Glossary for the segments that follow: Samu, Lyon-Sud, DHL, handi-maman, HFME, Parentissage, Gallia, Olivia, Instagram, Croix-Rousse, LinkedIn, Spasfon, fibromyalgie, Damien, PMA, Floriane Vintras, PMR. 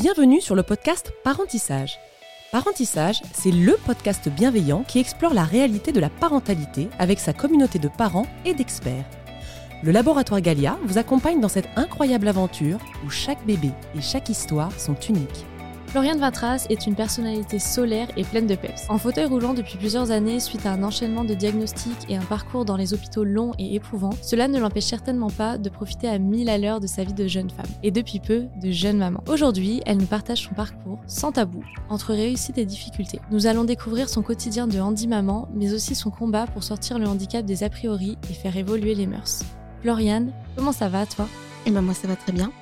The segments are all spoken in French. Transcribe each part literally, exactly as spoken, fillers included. Bienvenue sur le podcast Parentissage. Parentissage, c'est le podcast bienveillant qui explore la réalité de la parentalité avec sa communauté de parents et d'experts. Le laboratoire Gallia vous accompagne dans cette incroyable aventure où chaque bébé et chaque histoire sont uniques. Floriane Vintras est une personnalité solaire et pleine de peps. En fauteuil roulant depuis plusieurs années suite à un enchaînement de diagnostics et un parcours dans les hôpitaux long et éprouvant, cela ne l'empêche certainement pas de profiter à mille à l'heure de sa vie de jeune femme, et depuis peu, de jeune maman. Aujourd'hui, elle nous partage son parcours, sans tabou, entre réussite et difficulté. Nous allons découvrir son quotidien de handi-maman, mais aussi son combat pour sortir le handicap des a priori et faire évoluer les mœurs. Floriane, comment ça va toi ? Eh ben moi ça va très bien.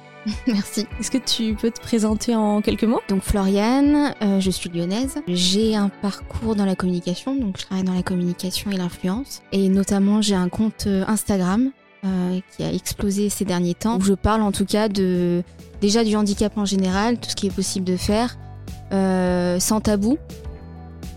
Merci. Est-ce que tu peux te présenter en quelques mots ? Donc Floriane, euh, je suis lyonnaise. J'ai un parcours dans la communication, donc je travaille dans la communication et l'influence. Et notamment, j'ai un compte Instagram euh, qui a explosé ces derniers temps, où je parle en tout cas de, déjà du handicap en général, tout ce qui est possible de faire, euh, sans tabou.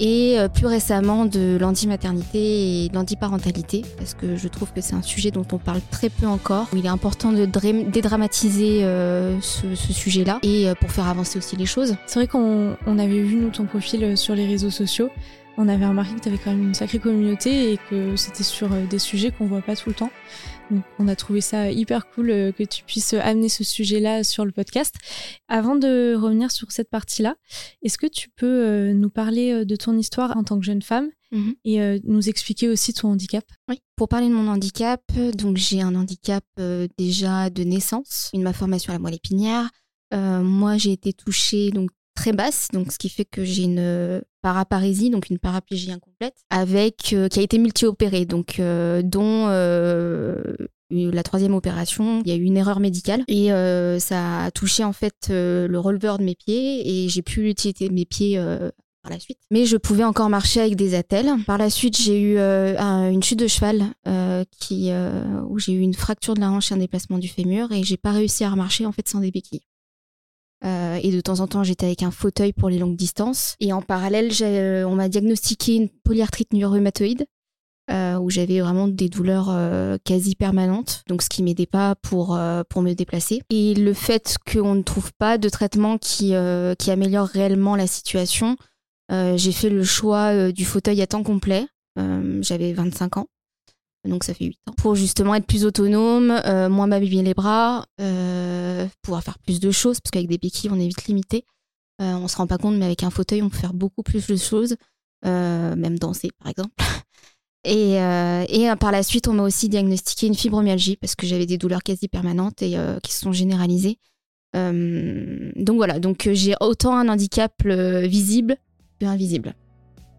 Et plus récemment de l'handi-maternité et de l'handi-parentalité, parce que je trouve que c'est un sujet dont on parle très peu encore, où il est important de dra- dédramatiser euh, ce, ce sujet-là, et euh, pour faire avancer aussi les choses. C'est vrai qu'on on avait vu, nous, ton profil sur les réseaux sociaux, on avait remarqué que tu avais quand même une sacrée communauté et que c'était sur des sujets qu'on voit pas tout le temps. Donc, on a trouvé ça hyper cool que tu puisses amener ce sujet-là sur le podcast. Avant de revenir sur cette partie-là, est-ce que tu peux nous parler de ton histoire en tant que jeune femme mm-hmm. et nous expliquer aussi ton handicap ? Oui. Pour parler de mon handicap, donc j'ai un handicap euh, déjà de naissance, une malformation à la moelle épinière. Euh, moi, j'ai été touchée donc très basse, donc ce qui fait que j'ai une paraplégie, donc une paraplégie incomplète, avec euh, qui a été multi-opérée, donc euh, dont euh, la troisième opération, il y a eu une erreur médicale et euh, ça a touché en fait euh, le releveur de mes pieds et j'ai pu utiliser mes pieds euh, par la suite. Mais je pouvais encore marcher avec des attelles. Par la suite, j'ai eu euh, un, une chute de cheval euh, qui euh, où j'ai eu une fracture de la hanche et un déplacement du fémur et j'ai pas réussi à remarcher en fait sans des béquilles. Euh, et de temps en temps, j'étais avec un fauteuil pour les longues distances. Et en parallèle, j'ai, on m'a diagnostiqué une polyarthrite neurorhumatoïde euh, où j'avais vraiment des douleurs euh, quasi permanentes, donc ce qui m'aidait pas pour, euh, pour me déplacer. Et le fait qu'on ne trouve pas de traitement qui, euh, qui améliore réellement la situation, euh, j'ai fait le choix euh, du fauteuil à temps complet. Euh, j'avais vingt-cinq ans. Donc ça fait huit ans, pour justement être plus autonome, euh, moins m'abîmer les bras, euh, pouvoir faire plus de choses, parce qu'avec des béquilles, on est vite limité. Euh, on se rend pas compte, mais avec un fauteuil, on peut faire beaucoup plus de choses, euh, même danser, par exemple. Et, euh, et euh, par la suite, on m'a aussi diagnostiqué une fibromyalgie, parce que j'avais des douleurs quasi permanentes et euh, qui se sont généralisées. Euh, donc voilà, donc j'ai autant un handicap euh, visible que invisible.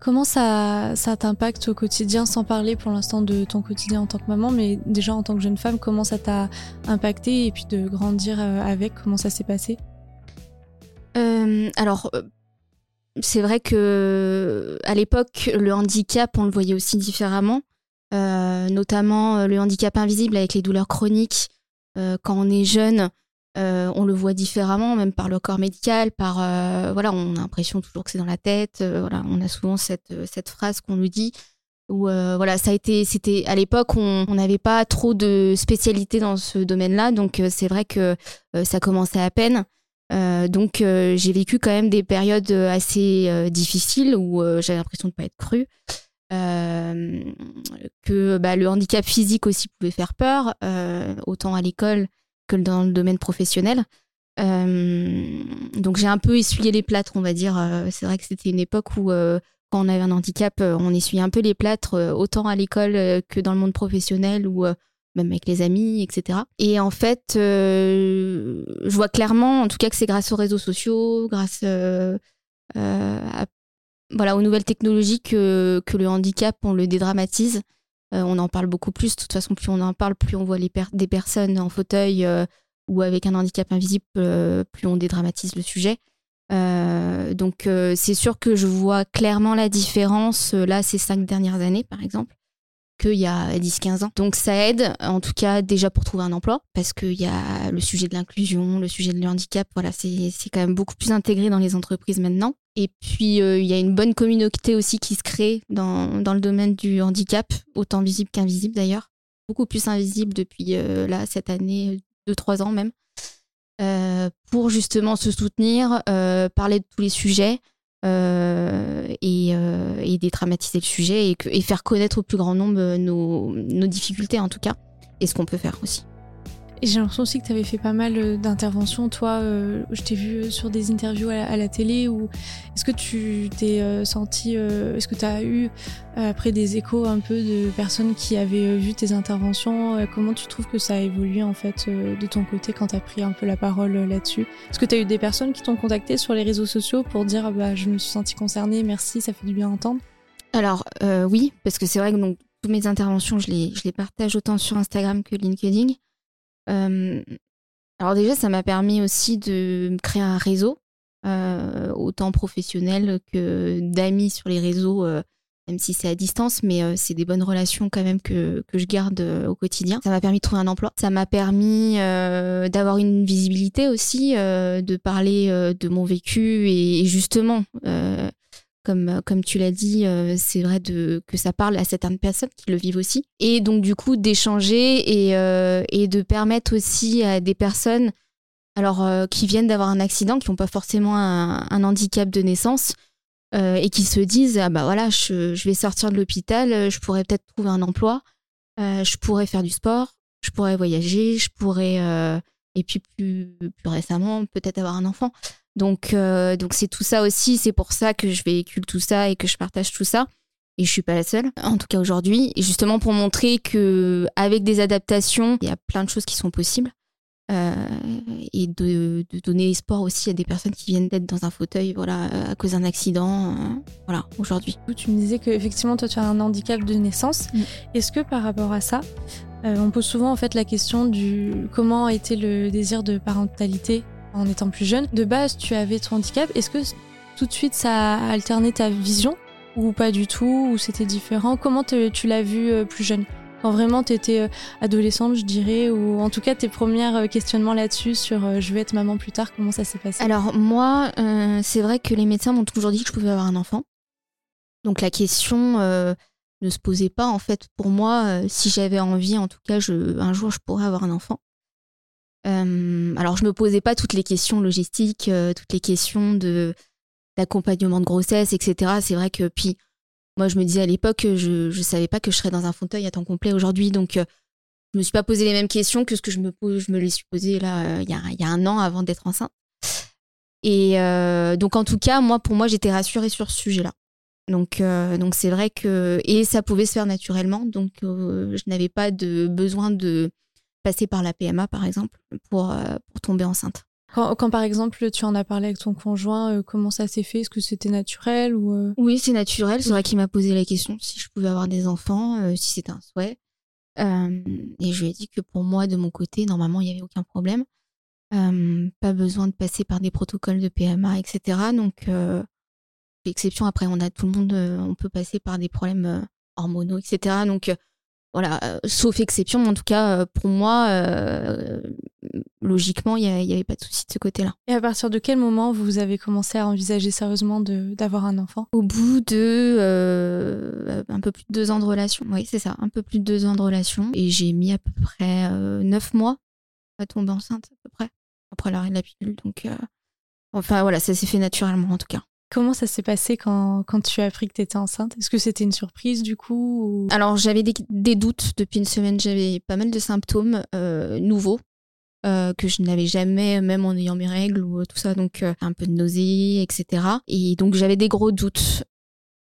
Comment ça, ça t'impacte au quotidien, sans parler pour l'instant de ton quotidien en tant que maman, mais déjà en tant que jeune femme, comment ça t'a impacté et puis de grandir avec, comment ça s'est passé ? euh, Alors, c'est vrai que à l'époque, le handicap, on le voyait aussi différemment, euh, notamment le handicap invisible avec les douleurs chroniques. Euh, quand on est jeune, euh, on le voit différemment, même par le corps médical, par euh, voilà, on a l'impression toujours que c'est dans la tête. Euh, voilà, on a souvent cette cette phrase qu'on nous dit. Où euh, voilà, ça a été, c'était à l'époque, on n'avait pas trop de spécialité dans ce domaine-là, donc euh, c'est vrai que euh, ça commençait à peine. Euh, donc euh, j'ai vécu quand même des périodes assez euh, difficiles où euh, j'avais l'impression de pas être crue. Euh, que bah, le handicap physique aussi pouvait faire peur, euh, autant à l'école que dans le domaine professionnel. Euh, donc j'ai un peu essuyé les plâtres, on va dire. Euh, c'est vrai que c'était une époque où, euh, quand on avait un handicap, euh, on essuyait un peu les plâtres, euh, autant à l'école euh, que dans le monde professionnel ou euh, même avec les amis, et cetera. Et en fait, euh, je vois clairement, en tout cas, que c'est grâce aux réseaux sociaux, grâce euh, euh, à, voilà, aux nouvelles technologies que, que le handicap, on le dédramatise. Euh, on en parle beaucoup plus. De toute façon, plus on en parle, plus on voit les per- des personnes en fauteuil euh, ou avec un handicap invisible, euh, plus on dédramatise le sujet. Euh, donc, euh, c'est sûr que je vois clairement la différence, euh, là, ces cinq dernières années, par exemple, qu'il y a dix à quinze ans. Donc, ça aide, en tout cas, déjà pour trouver un emploi, parce qu'il y a le sujet de l'inclusion, le sujet de l'handicap. Voilà, c'est, c'est quand même beaucoup plus intégré dans les entreprises maintenant. Et puis, il euh, y a une bonne communauté aussi qui se crée dans, dans le domaine du handicap, autant visible qu'invisible d'ailleurs. Beaucoup plus invisible depuis euh, là, cette année, deux trois ans même. euh, pour justement se soutenir, euh, parler de tous les sujets euh, et, euh, et dédramatiser le sujet et, que, et faire connaître au plus grand nombre nos, nos difficultés en tout cas et ce qu'on peut faire aussi. Et j'ai l'impression aussi que tu avais fait pas mal d'interventions. Toi, euh, je t'ai vu sur des interviews à la, à la télé. Ou est-ce que tu t'es euh, sentie... Euh, est-ce que tu as eu, euh, après, des échos un peu de personnes qui avaient vu tes interventions euh, comment tu trouves que ça a évolué, en fait, euh, de ton côté, quand tu as pris un peu la parole euh, là-dessus? Est-ce que tu as eu des personnes qui t'ont contactée sur les réseaux sociaux pour dire ah, « bah, je me suis sentie concernée, merci, ça fait du bien entendre » Alors, euh, oui, parce que c'est vrai que donc, toutes mes interventions, je les, je les partage autant sur Instagram que LinkedIn. Euh, alors déjà, ça m'a permis aussi de créer un réseau, euh, autant professionnel que d'amis sur les réseaux, euh, même si c'est à distance, mais euh, c'est des bonnes relations quand même que, que je garde euh, au quotidien. Ça m'a permis de trouver un emploi, ça m'a permis euh, d'avoir une visibilité aussi, euh, de parler euh, de mon vécu et, et justement, euh, comme, comme tu l'as dit, euh, c'est vrai de, que ça parle à certaines personnes qui le vivent aussi. Et donc, du coup, d'échanger et, euh, et de permettre aussi à des personnes alors, euh, qui viennent d'avoir un accident, qui n'ont pas forcément un, un handicap de naissance euh, et qui se disent « Ah bah voilà, je, je vais sortir de l'hôpital, je pourrais peut-être trouver un emploi, euh, je pourrais faire du sport, je pourrais voyager, je pourrais... Euh, » et puis plus, plus récemment, peut-être avoir un enfant. » Donc, euh, donc c'est tout ça aussi, c'est pour ça que je véhicule tout ça et que je partage tout ça. Et je suis pas la seule, en tout cas aujourd'hui, et justement pour montrer que avec des adaptations, il y a plein de choses qui sont possibles euh, et de, de donner espoir aussi à des personnes qui viennent d'être dans un fauteuil, voilà, à cause d'un accident, euh, voilà, aujourd'hui. Tu me disais que effectivement toi tu as un handicap de naissance. Mmh. Est-ce que par rapport à ça, euh, on pose souvent en fait la question du comment a été le désir de parentalité? En étant plus jeune, de base, tu avais ton handicap. Est-ce que tout de suite, ça a alterné ta vision ou pas du tout, ou c'était différent? Comment te, tu l'as vu euh, plus jeune? Quand vraiment, tu étais euh, adolescente, je dirais, ou en tout cas, tes premiers euh, questionnements là-dessus sur euh, « je vais être maman plus tard », comment ça s'est passé? Alors moi, euh, c'est vrai que les médecins m'ont toujours dit que je pouvais avoir un enfant. Donc la question euh, ne se posait pas, en fait, pour moi. Euh, si j'avais envie, en tout cas, je, un jour, je pourrais avoir un enfant. Euh, alors je me posais pas toutes les questions logistiques, euh, toutes les questions de d'accompagnement de grossesse, et cetera. C'est vrai que puis moi je me disais à l'époque, je je savais pas que je serais dans un fauteuil à temps complet aujourd'hui, donc euh, je me suis pas posé les mêmes questions que ce que je me pose, je me les suis posées là il euh, y a il y a un an avant d'être enceinte. Et euh, donc en tout cas moi pour moi j'étais rassurée sur ce sujet-là. Donc euh, donc c'est vrai que et ça pouvait se faire naturellement, donc euh, je n'avais pas de besoin de passer par la P M A, par exemple, pour, euh, pour tomber enceinte. Quand, quand, par exemple, tu en as parlé avec ton conjoint, euh, comment ça s'est fait? Est-ce que c'était naturel ou euh... Oui, c'est naturel. C'est vrai qu'il m'a posé la question si je pouvais avoir des enfants, euh, si c'était un souhait. Euh, et je lui ai dit que pour moi, de mon côté, normalement, il n'y avait aucun problème. Euh, pas besoin de passer par des protocoles de P M A, et cetera. Donc, euh, exception, après, on a tout le monde, euh, on peut passer par des problèmes euh, hormonaux, et cetera. Donc, euh, Voilà, euh, sauf exception, mais en tout cas, euh, pour moi, euh, logiquement, il n'y avait pas de souci de ce côté-là. Et à partir de quel moment vous avez commencé à envisager sérieusement de, d'avoir un enfant? Au bout de euh, un peu plus de deux ans de relation. Oui, c'est ça, un peu plus de deux ans de relation. Et j'ai mis à peu près euh, neuf mois à tomber enceinte, à peu près, après l'arrêt de la pilule. Donc, euh, enfin voilà, ça s'est fait naturellement en tout cas. Comment ça s'est passé quand, quand tu as appris que tu étais enceinte? Est-ce que c'était une surprise du coup ou... Alors j'avais des, des doutes depuis une semaine, j'avais pas mal de symptômes euh, nouveaux euh, que je n'avais jamais, même en ayant mes règles ou tout ça, donc euh, un peu de nausée, et cetera. Et donc j'avais des gros doutes.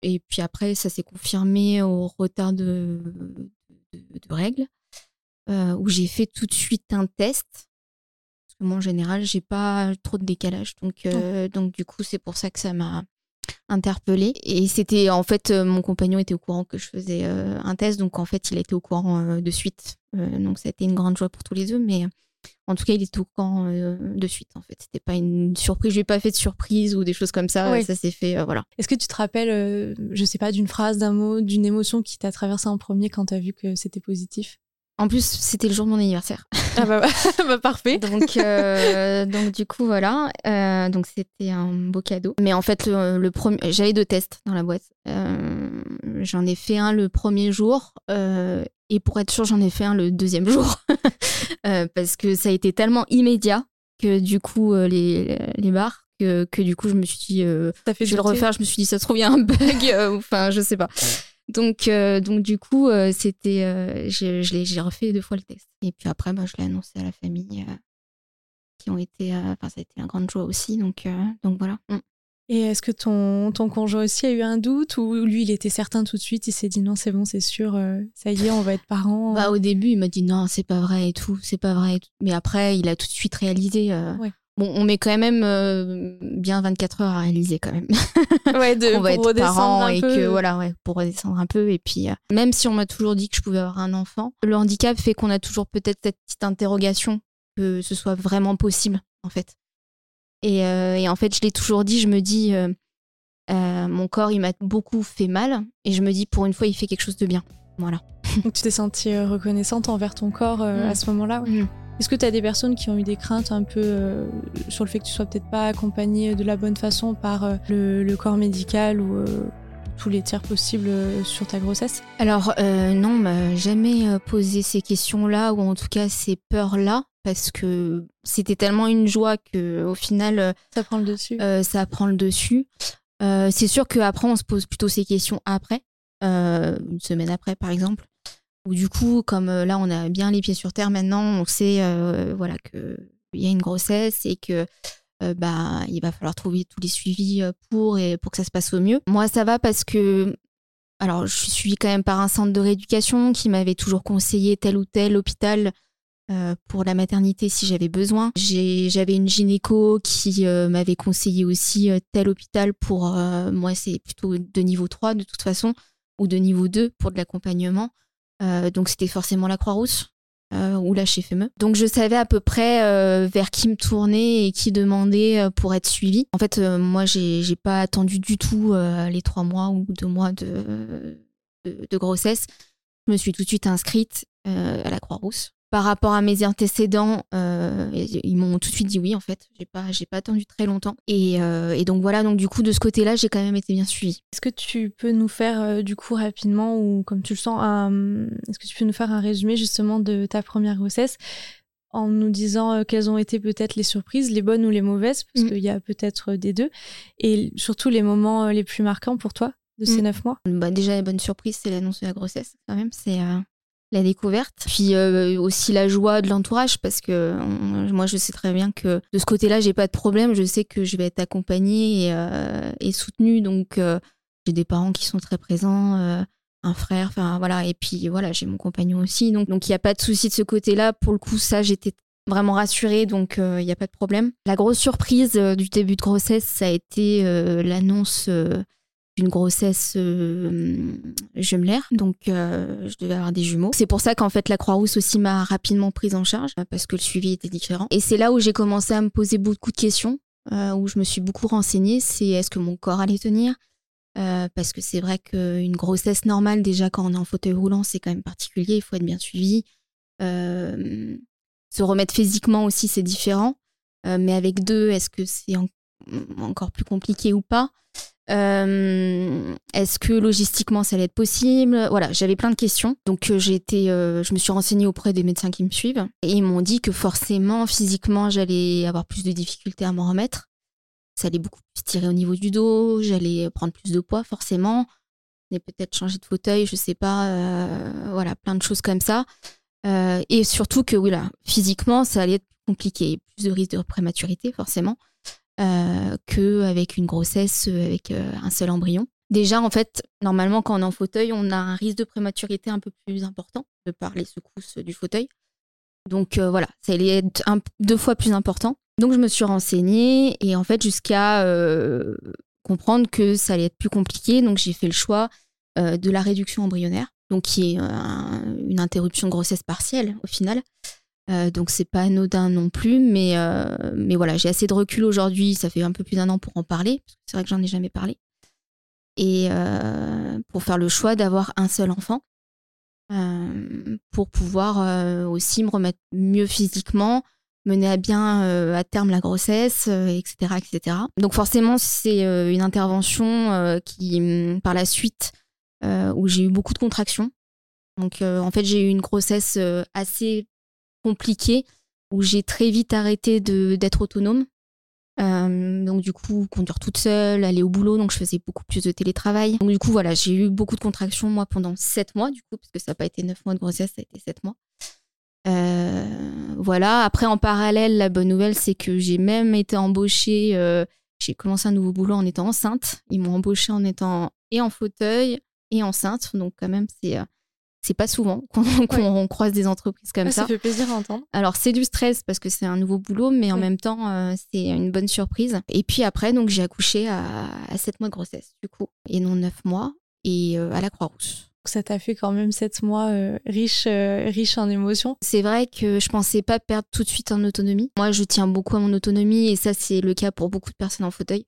Et puis après ça s'est confirmé au retard de, de, de règles euh, où j'ai fait tout de suite un test. Moi, en général, j'ai pas trop de décalage. Donc, euh, oh. donc du coup, c'est pour ça que ça m'a interpellée. Et c'était, en fait, mon compagnon était au courant que je faisais euh, un test. Donc, en fait, il était au courant euh, de suite. Euh, donc, ça a été une grande joie pour tous les deux. Mais en tout cas, il était au courant euh, de suite, en fait. C'était pas une surprise. Je lui ai pas fait de surprise ou des choses comme ça. Oui. Ça s'est fait, euh, voilà. Est-ce que tu te rappelles, euh, je sais pas, d'une phrase, d'un mot, d'une émotion qui t'a traversé en premier quand t'as vu que c'était positif? En plus, c'était le jour de mon anniversaire. Ah bah, bah parfait. Donc, euh, donc du coup, voilà. Euh, donc, c'était un beau cadeau. Mais en fait, le, le premier, j'avais deux tests dans la boîte. Euh, j'en ai fait un le premier jour. Euh, et pour être sûre, j'en ai fait un le deuxième jour. euh, parce que ça a été tellement immédiat que du coup euh, les, les bars, que, que du coup je me suis dit, euh, ça fait je vais le refaire, je me suis dit ça se trouve il y a un bug, euh, enfin je sais pas. Donc, euh, donc du coup, euh, c'était, euh, je, je l'ai, j'ai refait deux fois le texte. Et puis après, bah, je l'ai annoncé à la famille euh, qui ont été, enfin euh, ça a été une grande joie aussi, donc, euh, donc voilà. Mm. Et est-ce que ton, ton conjoint aussi a eu un doute ou lui, il était certain tout de suite, il s'est dit non, c'est bon, c'est sûr, euh, ça y est, on va être parents. Bah, au début, il m'a dit non, c'est pas vrai et tout, c'est pas vrai et tout. Mais après, il a tout de suite réalisé. Euh, ouais. Bon, on met quand même euh, bien vingt-quatre heures à réaliser quand même. Ouais, de, on va pour être parents et que voilà, ouais, pour redescendre un peu. Et puis, euh, même si on m'a toujours dit que je pouvais avoir un enfant, le handicap fait qu'on a toujours peut-être cette petite interrogation que ce soit vraiment possible, en fait. Et, euh, et en fait, je l'ai toujours dit, je me dis, euh, euh, mon corps, il m'a beaucoup fait mal. Et je me dis, pour une fois, il fait quelque chose de bien. Voilà. Donc, tu t'es sentie reconnaissante envers ton corps euh, mmh. à ce moment-là, ouais. Mmh. Est-ce que tu as des personnes qui ont eu des craintes un peu euh, sur le fait que tu sois peut-être pas accompagnée de la bonne façon par euh, le, le corps médical ou euh, tous les tiers possibles euh, sur ta grossesse ? Alors, euh, non, m'a jamais posé ces questions-là ou en tout cas ces peurs-là. Parce que c'était tellement une joie qu'au final... Ça prend le dessus. Euh, ça prend le dessus. Euh, c'est sûr qu'après, on se pose plutôt ces questions après, euh, une semaine après, par exemple. Ou du coup, comme là, on a bien les pieds sur terre maintenant, on sait euh, voilà, qu'il y a une grossesse et que euh, bah, il va falloir trouver tous les suivis pour, et pour que ça se passe au mieux. Moi, ça va parce que... Alors, je suis suivie quand même par un centre de rééducation qui m'avait toujours conseillé tel ou tel hôpital... Euh, pour la maternité si j'avais besoin. J'ai, j'avais une gynéco qui euh, m'avait conseillé aussi euh, tel hôpital pour... Euh, moi, c'est plutôt de niveau trois de toute façon, ou de niveau deux pour de l'accompagnement. Euh, donc, c'était forcément la Croix-Rousse euh, ou la H F M E. Donc, je savais à peu près euh, vers qui me tourner et qui demander euh, pour être suivie. En fait, euh, moi, j'ai, j'ai pas attendu du tout euh, les trois mois ou deux mois de, de, de grossesse. Je me suis tout de suite inscrite euh, à la Croix-Rousse. Par rapport à mes antécédents, euh, ils m'ont tout de suite dit oui, en fait. J'ai pas, j'ai pas attendu très longtemps. Et, euh, et donc voilà, donc du coup, de ce côté-là, j'ai quand même été bien suivie. Est-ce que tu peux nous faire, euh, du coup, rapidement, ou comme tu le sens, un... est-ce que tu peux nous faire un résumé, justement, de ta première grossesse, en nous disant euh, quelles ont été peut-être les surprises, les bonnes ou les mauvaises, parce mmh. qu'il y a peut-être des deux, et surtout les moments les plus marquants pour toi, de ces neuf mmh. mois ? Bah, déjà, la bonne surprise, c'est l'annonce de la grossesse, quand même, c'est... Euh... la découverte, puis euh, aussi la joie de l'entourage, parce que on, moi je sais très bien que de ce côté-là j'ai pas de problème, je sais que je vais être accompagnée et, euh, et soutenue, donc euh, j'ai des parents qui sont très présents, euh, un frère, enfin voilà, et puis voilà j'ai mon compagnon aussi, donc donc il y a pas de souci de ce côté-là, pour le coup ça j'étais vraiment rassurée, donc il euh, y a pas de problème. La grosse surprise euh, du début de grossesse, ça a été euh, l'annonce euh, d'une grossesse euh, jumelaire, donc euh, je devais avoir des jumeaux. C'est pour ça qu'en fait la Croix-Rousse aussi m'a rapidement prise en charge, parce que le suivi était différent. Et c'est là où j'ai commencé à me poser beaucoup de questions, euh, où je me suis beaucoup renseignée, c'est est-ce que mon corps allait tenir euh, parce que c'est vrai qu'une grossesse normale, déjà quand on est en fauteuil roulant, c'est quand même particulier, il faut être bien suivi. Euh, se remettre physiquement aussi, c'est différent. Euh, mais avec deux, est-ce que c'est en- encore plus compliqué ou pas ? Euh, est-ce que logistiquement ça allait être possible ? Voilà, j'avais plein de questions. Donc euh, j'ai été, euh, je me suis renseignée auprès des médecins qui me suivent et ils m'ont dit que forcément physiquement j'allais avoir plus de difficultés à m'en remettre. Ça allait beaucoup plus tirer au niveau du dos, j'allais prendre plus de poids forcément, et peut-être changer de fauteuil, je sais pas, euh, voilà, plein de choses comme ça. Euh, et surtout que oui là, physiquement ça allait être compliqué, plus de risque de prématurité forcément. Euh, qu'avec une grossesse euh, avec euh, un seul embryon. Déjà, en fait, normalement, quand on est en fauteuil, on a un risque de prématurité un peu plus important de par les secousses du fauteuil. Donc euh, voilà, ça allait être un, deux fois plus important. Donc je me suis renseignée et en fait, jusqu'à euh, comprendre que ça allait être plus compliqué, donc j'ai fait le choix euh, de la réduction embryonnaire, donc qui est euh, un, une interruption de grossesse partielle au final. Euh, donc c'est pas anodin non plus, mais, euh, mais voilà, j'ai assez de recul aujourd'hui, ça fait un peu plus d'un an pour en parler, parce que c'est vrai que j'en ai jamais parlé, et euh, pour faire le choix d'avoir un seul enfant, euh, pour pouvoir euh, aussi me remettre mieux physiquement, mener à bien euh, à terme la grossesse, euh, et cetera, et cetera. Donc forcément c'est euh, une intervention euh, qui, par la suite, euh, où j'ai eu beaucoup de contractions, donc euh, en fait j'ai eu une grossesse euh, assez compliqué où j'ai très vite arrêté de, d'être autonome. Euh, donc du coup, conduire toute seule, aller au boulot, donc je faisais beaucoup plus de télétravail. Donc du coup, voilà, j'ai eu beaucoup de contractions, moi, pendant sept mois, du coup, parce que ça n'a pas été neuf mois de grossesse, ça a été sept mois. Euh, voilà, après, en parallèle, la bonne nouvelle, c'est que j'ai même été embauchée, euh, j'ai commencé un nouveau boulot en étant enceinte. Ils m'ont embauchée en étant et en fauteuil et enceinte, donc quand même, c'est... Euh, C'est pas souvent qu'on, qu'on ouais. croise des entreprises comme ouais, ça. Ça fait plaisir à entendre. Alors, c'est du stress parce que c'est un nouveau boulot, mais en ouais. même temps, euh, c'est une bonne surprise. Et puis après, donc, j'ai accouché à, à sept mois de grossesse, du coup, et non neuf mois, et euh, à la Croix-Rousse. Ça t'a fait quand même sept mois euh, riche, euh, riche en émotions. C'est vrai que je pensais pas perdre tout de suite en autonomie. Moi, je tiens beaucoup à mon autonomie, et ça, c'est le cas pour beaucoup de personnes en fauteuil.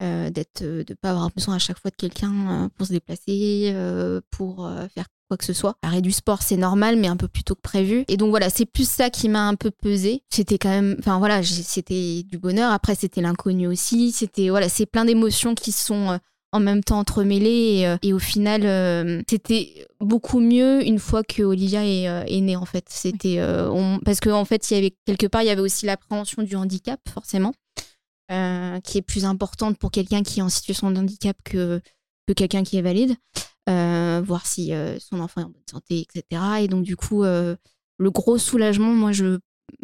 Euh, d'être, de ne pas avoir besoin à chaque fois de quelqu'un euh, pour se déplacer, euh, pour euh, faire quoi que ce soit. L'arrêt du sport, c'est normal, mais un peu plus tôt que prévu. Et donc voilà, c'est plus ça qui m'a un peu pesée. C'était quand même, enfin voilà, j'ai, c'était du bonheur. Après, c'était l'inconnu aussi. C'était, voilà, c'est plein d'émotions qui sont euh, en même temps entremêlées. Et, euh, et au final, euh, c'était beaucoup mieux une fois que Olivia est, euh, est née, en fait. C'était, euh, on, parce qu'en fait, il y avait, quelque part, il y avait aussi l'appréhension du handicap, forcément. Euh, qui est plus importante pour quelqu'un qui est en situation de handicap que, que quelqu'un qui est valide, euh, voir si euh, son enfant est en bonne santé, et cetera. Et donc, du coup, euh, le gros soulagement, moi, je,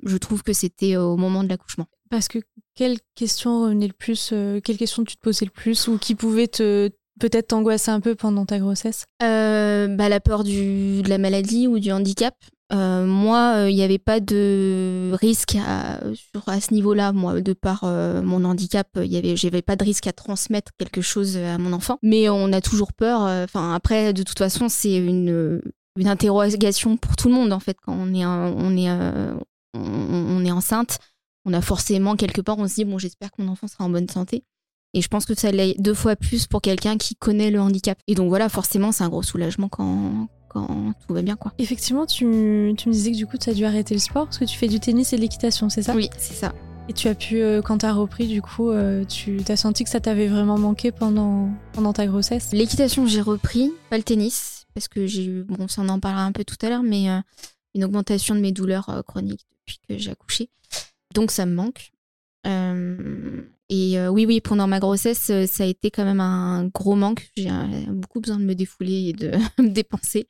je trouve que c'était au moment de l'accouchement. Parce que quelle question revenait le plus, euh, quelle question tu te posais le plus ou qui pouvait te, peut-être t'angoisser un peu pendant ta grossesse ? euh, bah, La peur du, de la maladie ou du handicap. Euh, moi, il euh, n'y avait pas de risque à, sur, à ce niveau-là. Moi, de par euh, mon handicap, y avait, j'avais pas de risque à transmettre quelque chose à mon enfant. Mais on a toujours peur. Enfin, euh, après, de toute façon, c'est une, une interrogation pour tout le monde en fait. Quand on est, un, on est, euh, on, on est enceinte, on a forcément quelque part, on se dit bon, j'espère que mon enfant sera en bonne santé. Et je pense que ça l'est deux fois plus pour quelqu'un qui connaît le handicap. Et donc voilà, forcément, c'est un gros soulagement quand. Quand tout va bien, quoi. Effectivement, tu, tu me disais que du coup, tu as dû arrêter le sport parce que tu fais du tennis et de l'équitation, c'est ça ? Oui, c'est ça. Et tu as pu, euh, quand tu as repris, du coup, euh, tu as senti que ça t'avait vraiment manqué pendant, pendant ta grossesse ? L'équitation, j'ai repris, pas le tennis, parce que j'ai eu, bon, ça on en parlera un peu tout à l'heure, mais euh, une augmentation de mes douleurs euh, chroniques depuis que j'ai accouché. Donc, ça me manque. Euh, et euh, oui, oui, pendant ma grossesse, ça a été quand même un gros manque. J'ai euh, beaucoup besoin de me défouler et de me dépenser.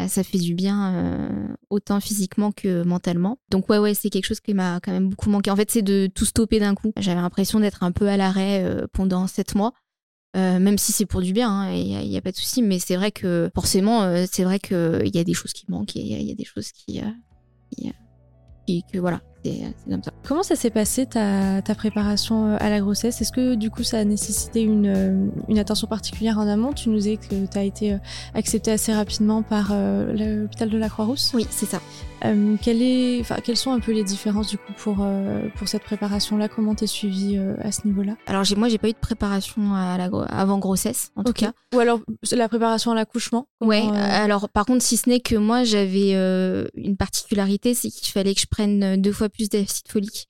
Euh, ça fait du bien, euh, autant physiquement que mentalement. Donc ouais, ouais, c'est quelque chose qui m'a quand même beaucoup manqué. En fait, c'est de tout stopper d'un coup. J'avais l'impression d'être un peu à l'arrêt euh, pendant sept mois. Euh, même si c'est pour du bien, il hein, n'y a, a pas de souci. Mais c'est vrai que forcément, euh, c'est vrai qu'il y a des choses qui manquent. Il y, y a des choses qui... Euh, qui euh... Et que voilà, c'est, c'est comme ça. Comment ça s'est passé ta, ta préparation à la grossesse ? Est-ce que du coup ça a nécessité une, une attention particulière en amont ? Tu nous disais que tu as été acceptée assez rapidement par euh, l'hôpital de la Croix-Rousse ? Oui, c'est ça. Euh, quelle est, enfin, quelles sont un peu les différences du coup pour, euh, pour cette préparation-là ? Comment t'es suivie euh, à ce niveau-là ? Alors j'ai, moi j'ai pas eu de préparation à la, avant grossesse, en okay. tout cas. Ou alors la préparation à l'accouchement ? Ouais. Euh... Alors par contre, si ce n'est que moi j'avais euh, une particularité, c'est qu'il fallait que je prenne deux fois plus d'acide folique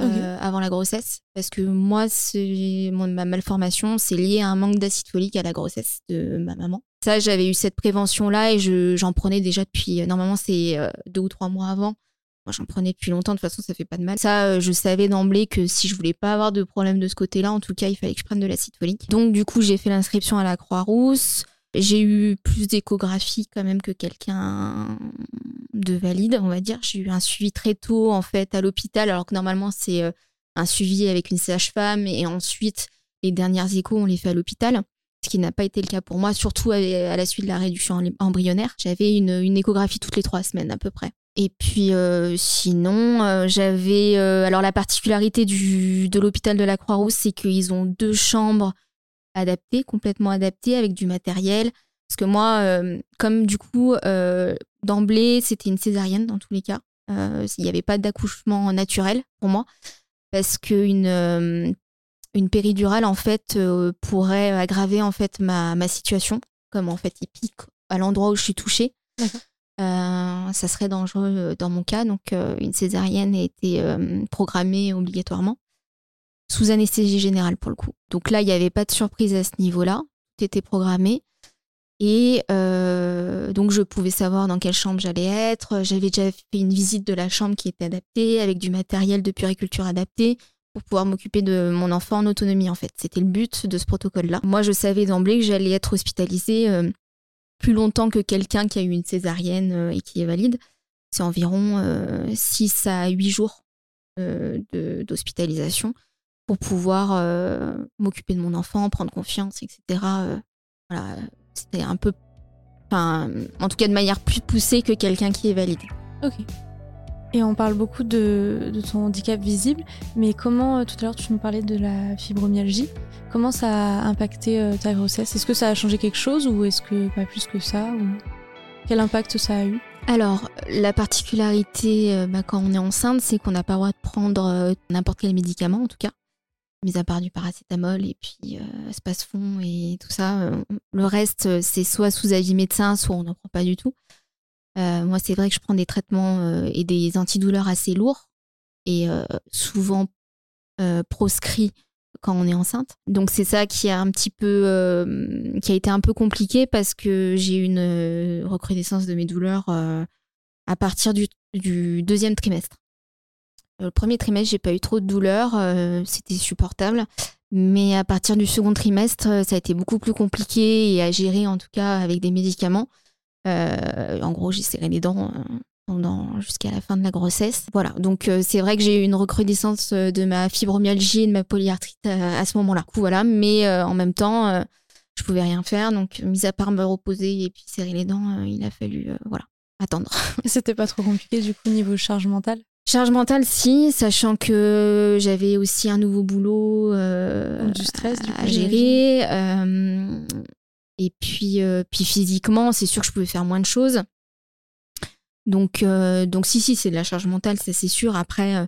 euh, okay. avant la grossesse, parce que moi c'est, mon, ma malformation c'est lié à un manque d'acide folique à la grossesse de ma maman. Ça, j'avais eu cette prévention-là et je, j'en prenais déjà depuis... Normalement, c'est deux ou trois mois avant. Moi, j'en prenais depuis longtemps. De toute façon, ça fait pas de mal. Ça, je savais d'emblée que si je voulais pas avoir de problème de ce côté-là, en tout cas, il fallait que je prenne de l'acide folique. Donc, du coup, j'ai fait l'inscription à la Croix-Rousse. J'ai eu plus d'échographie quand même que quelqu'un de valide, on va dire. J'ai eu un suivi très tôt, en fait, à l'hôpital, alors que normalement, c'est un suivi avec une sage-femme. Et ensuite, les dernières échos, on les fait à l'hôpital. Ce qui n'a pas été le cas pour moi, surtout à la suite de la réduction embryonnaire. J'avais une, une échographie toutes les trois semaines à peu près. Et puis euh, sinon, euh, j'avais... Euh, alors la particularité du, de l'hôpital de la Croix-Rousse, c'est qu'ils ont deux chambres adaptées, complètement adaptées, avec du matériel. Parce que moi, euh, comme du coup, euh, d'emblée, c'était une césarienne dans tous les cas. Euh, il n'y avait pas d'accouchement naturel pour moi. Parce qu'une... Euh, Une péridurale, en fait, euh, pourrait aggraver, en fait, ma, ma situation. Comme, en fait, il pique à l'endroit où je suis touchée. Euh, ça serait dangereux dans mon cas. Donc, euh, une césarienne a été euh, programmée obligatoirement. Sous anesthésie générale, pour le coup. Donc là, il n'y avait pas de surprise à ce niveau-là. Tout était programmé. Et euh, donc, je pouvais savoir dans quelle chambre j'allais être. J'avais déjà fait une visite de la chambre qui était adaptée, avec du matériel de puériculture adapté, pour pouvoir m'occuper de mon enfant en autonomie, en fait. C'était le but de ce protocole-là. Moi, je savais d'emblée que j'allais être hospitalisée euh, plus longtemps que quelqu'un qui a eu une césarienne euh, et qui est valide. C'est environ euh, six à huit jours euh, de, d'hospitalisation pour pouvoir euh, m'occuper de mon enfant, prendre confiance, et cetera. Euh, voilà. C'était un peu... Enfin, en tout cas, de manière plus poussée que quelqu'un qui est valide. Ok. Et on parle beaucoup de, de ton handicap visible, mais comment, tout à l'heure, tu nous parlais de la fibromyalgie. Comment ça a impacté ta grossesse ? Est-ce que ça a changé quelque chose ou est-ce que pas plus que ça ou... Quel impact ça a eu ? Alors, la particularité bah, quand on est enceinte, c'est qu'on n'a pas le droit de prendre n'importe quel médicament, en tout cas. Mis à part du paracétamol et puis euh, Spasfon et tout ça. Euh, le reste, c'est soit sous avis médecin, soit on n'en prend pas du tout. Euh, moi, c'est vrai que je prends des traitements euh, et des antidouleurs assez lourds et euh, souvent euh, proscrits quand on est enceinte. Donc, c'est ça qui a, un petit peu, euh, qui a été un peu compliqué parce que j'ai eu une euh, recrudescence de mes douleurs euh, à partir du, du deuxième trimestre. Le premier trimestre, j'ai pas eu trop de douleurs, euh, c'était supportable. Mais à partir du second trimestre, ça a été beaucoup plus compliqué et à gérer, en tout cas, avec des médicaments. Euh, en gros, j'ai serré les dents euh, pendant, jusqu'à la fin de la grossesse. Voilà, donc euh, c'est vrai que j'ai eu une recrudescence de ma fibromyalgie et de ma polyarthrite à, à ce moment-là. Du coup, voilà, mais euh, en même temps, euh, je pouvais rien faire. Donc, mis à part me reposer et puis serrer les dents, euh, il a fallu euh, voilà, attendre. C'était pas trop compliqué, du coup, niveau charge mentale ? Charge mentale, si, sachant que j'avais aussi un nouveau boulot euh, du stress, à, du coup, à gérer. Euh, et puis, euh, puis physiquement, c'est sûr que je pouvais faire moins de choses. Donc, euh, donc si, si, c'est de la charge mentale, ça c'est sûr. Après, euh,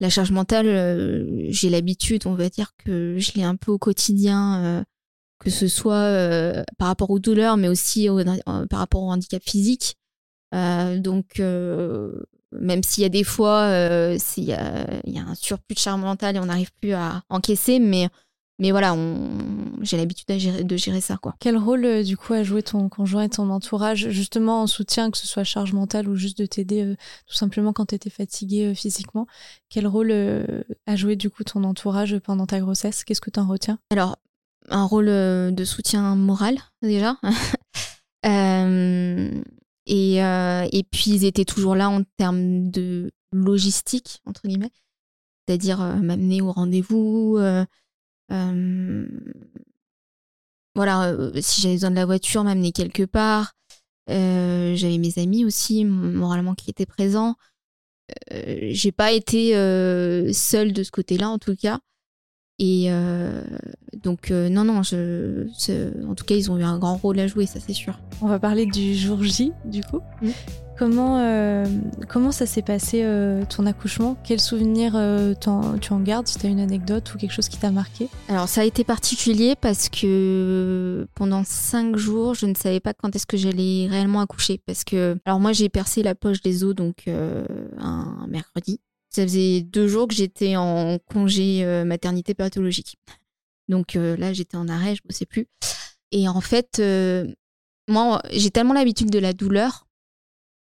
la charge mentale, euh, j'ai l'habitude, on va dire que je l'ai un peu au quotidien, euh, que ce soit euh, par rapport aux douleurs, mais aussi au, euh, par rapport au handicap physique. Euh, donc... Euh, Même s'il y a des fois, euh, s'il y a, il y a un surplus de charge mentale et on n'arrive plus à encaisser, mais, mais voilà, on, j'ai l'habitude de gérer, de gérer ça, quoi. Quel rôle, euh, du coup, a joué ton conjoint et ton entourage, justement en soutien, que ce soit charge mentale ou juste de t'aider euh, tout simplement quand tu étais fatiguée euh, physiquement ? Quel rôle euh, a joué, du coup, ton entourage pendant ta grossesse ? Qu'est-ce que tu en retiens ? Alors, un rôle euh, de soutien moral, déjà. euh... Et, euh, et puis, ils étaient toujours là en termes de logistique, entre guillemets, c'est-à-dire euh, m'amener au rendez-vous. Euh, euh, voilà, euh, si j'avais besoin de la voiture, m'amener quelque part. Euh, j'avais mes amis aussi, moralement, qui étaient présents. Euh, j'ai pas été euh, seule de ce côté-là, en tout cas. Et euh, donc, euh, non, non, je, je, en tout cas, ils ont eu un grand rôle à jouer, ça c'est sûr. On va parler du jour J, du coup. Mmh. Comment, euh, comment ça s'est passé, euh, ton accouchement ? Quel souvenir euh, tu en gardes ? Si tu as une anecdote ou quelque chose qui t'a marqué ? Alors, ça a été particulier parce que pendant cinq jours, je ne savais pas quand est-ce que j'allais réellement accoucher. Parce que, alors moi, j'ai percé la poche des os, donc euh, un mercredi. Ça faisait deux jours que j'étais en congé euh, maternité pathologique. Donc euh, là, j'étais en arrêt, je ne bossais plus. Et en fait, euh, moi, j'ai tellement l'habitude de la douleur,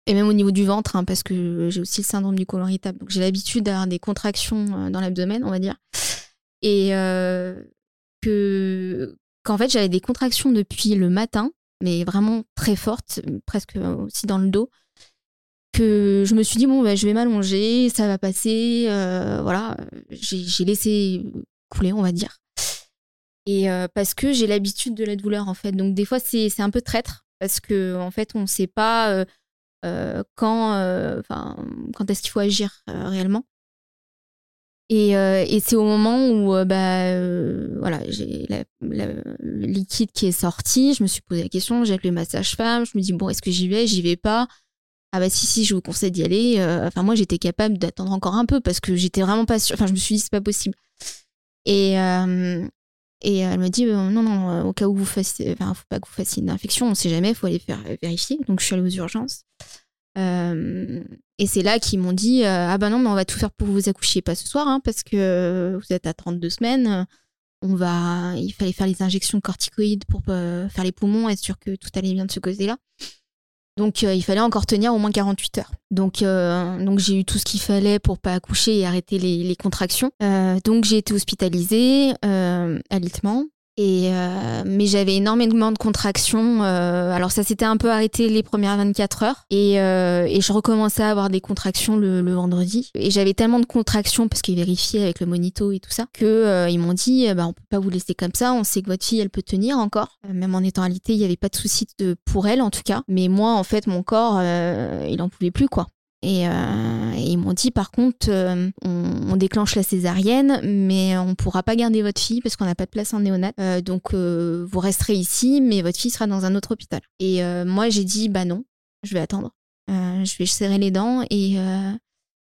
et même au niveau du ventre, hein, parce que j'ai aussi le syndrome du côlon irritable. Donc j'ai l'habitude d'avoir des contractions dans l'abdomen, on va dire. Et euh, que, qu'en fait, j'avais des contractions depuis le matin, mais vraiment très fortes, presque aussi dans le dos. Que je me suis dit, bon, bah, je vais m'allonger, ça va passer, euh, voilà, j'ai, j'ai laissé couler, on va dire. Et euh, parce que j'ai l'habitude de la douleur, en fait. Donc, des fois, c'est, c'est un peu traître, parce qu'en en fait, on ne sait pas euh, euh, quand, euh, quand est-ce qu'il faut agir euh, réellement. Et, euh, et c'est au moment où, euh, bah, euh, voilà, j'ai la, la, le liquide qui est sorti, je me suis posé la question, j'ai appelé ma sage-femme, je me dis, bon, est-ce que j'y vais, j'y vais pas ? Ah bah si, si, je vous conseille d'y aller. Euh, enfin, moi, j'étais capable d'attendre encore un peu parce que j'étais vraiment pas sûre. Enfin, je me suis dit, c'est pas possible. Et, euh, et elle m'a dit, euh, non, non, au cas où vous fassiez... Enfin, faut pas que vous fassiez une infection, on sait jamais, faut aller faire vérifier. Donc, je suis allée aux urgences. Euh, et c'est là qu'ils m'ont dit, euh, ah bah non, mais on va tout faire pour vous accoucher, pas ce soir, hein, parce que vous êtes à trente-deux semaines, On va, il fallait faire les injections de corticoïdes pour euh, faire les poumons, être sûr que tout allait bien de ce côté-là. Donc, euh, il fallait encore tenir au moins quarante-huit heures. Donc, euh, donc j'ai eu tout ce qu'il fallait pour pas accoucher et arrêter les, les contractions. Euh, donc, j'ai été hospitalisée, euh, alitement. Et, euh, mais j'avais énormément de contractions. Euh, alors, ça s'était un peu arrêté les premières vingt-quatre heures. Et, euh, et je recommençais à avoir des contractions le, le vendredi. Et j'avais tellement de contractions, parce qu'ils vérifiaient avec le monito et tout ça, qu'ils euh, m'ont dit bah, « on peut pas vous laisser comme ça, on sait que votre fille, elle peut tenir encore. » Même en étant allaitée, il n'y avait pas de souci de, pour elle, en tout cas. Mais moi, en fait, mon corps, euh, il n'en pouvait plus, quoi. Et, euh, et ils m'ont dit par contre euh, on, on déclenche la césarienne, mais on pourra pas garder votre fille parce qu'on n'a pas de place en néonat, euh, donc euh, vous resterez ici mais votre fille sera dans un autre hôpital. Et euh, moi j'ai dit bah non, je vais attendre, euh, je vais serrer les dents et euh,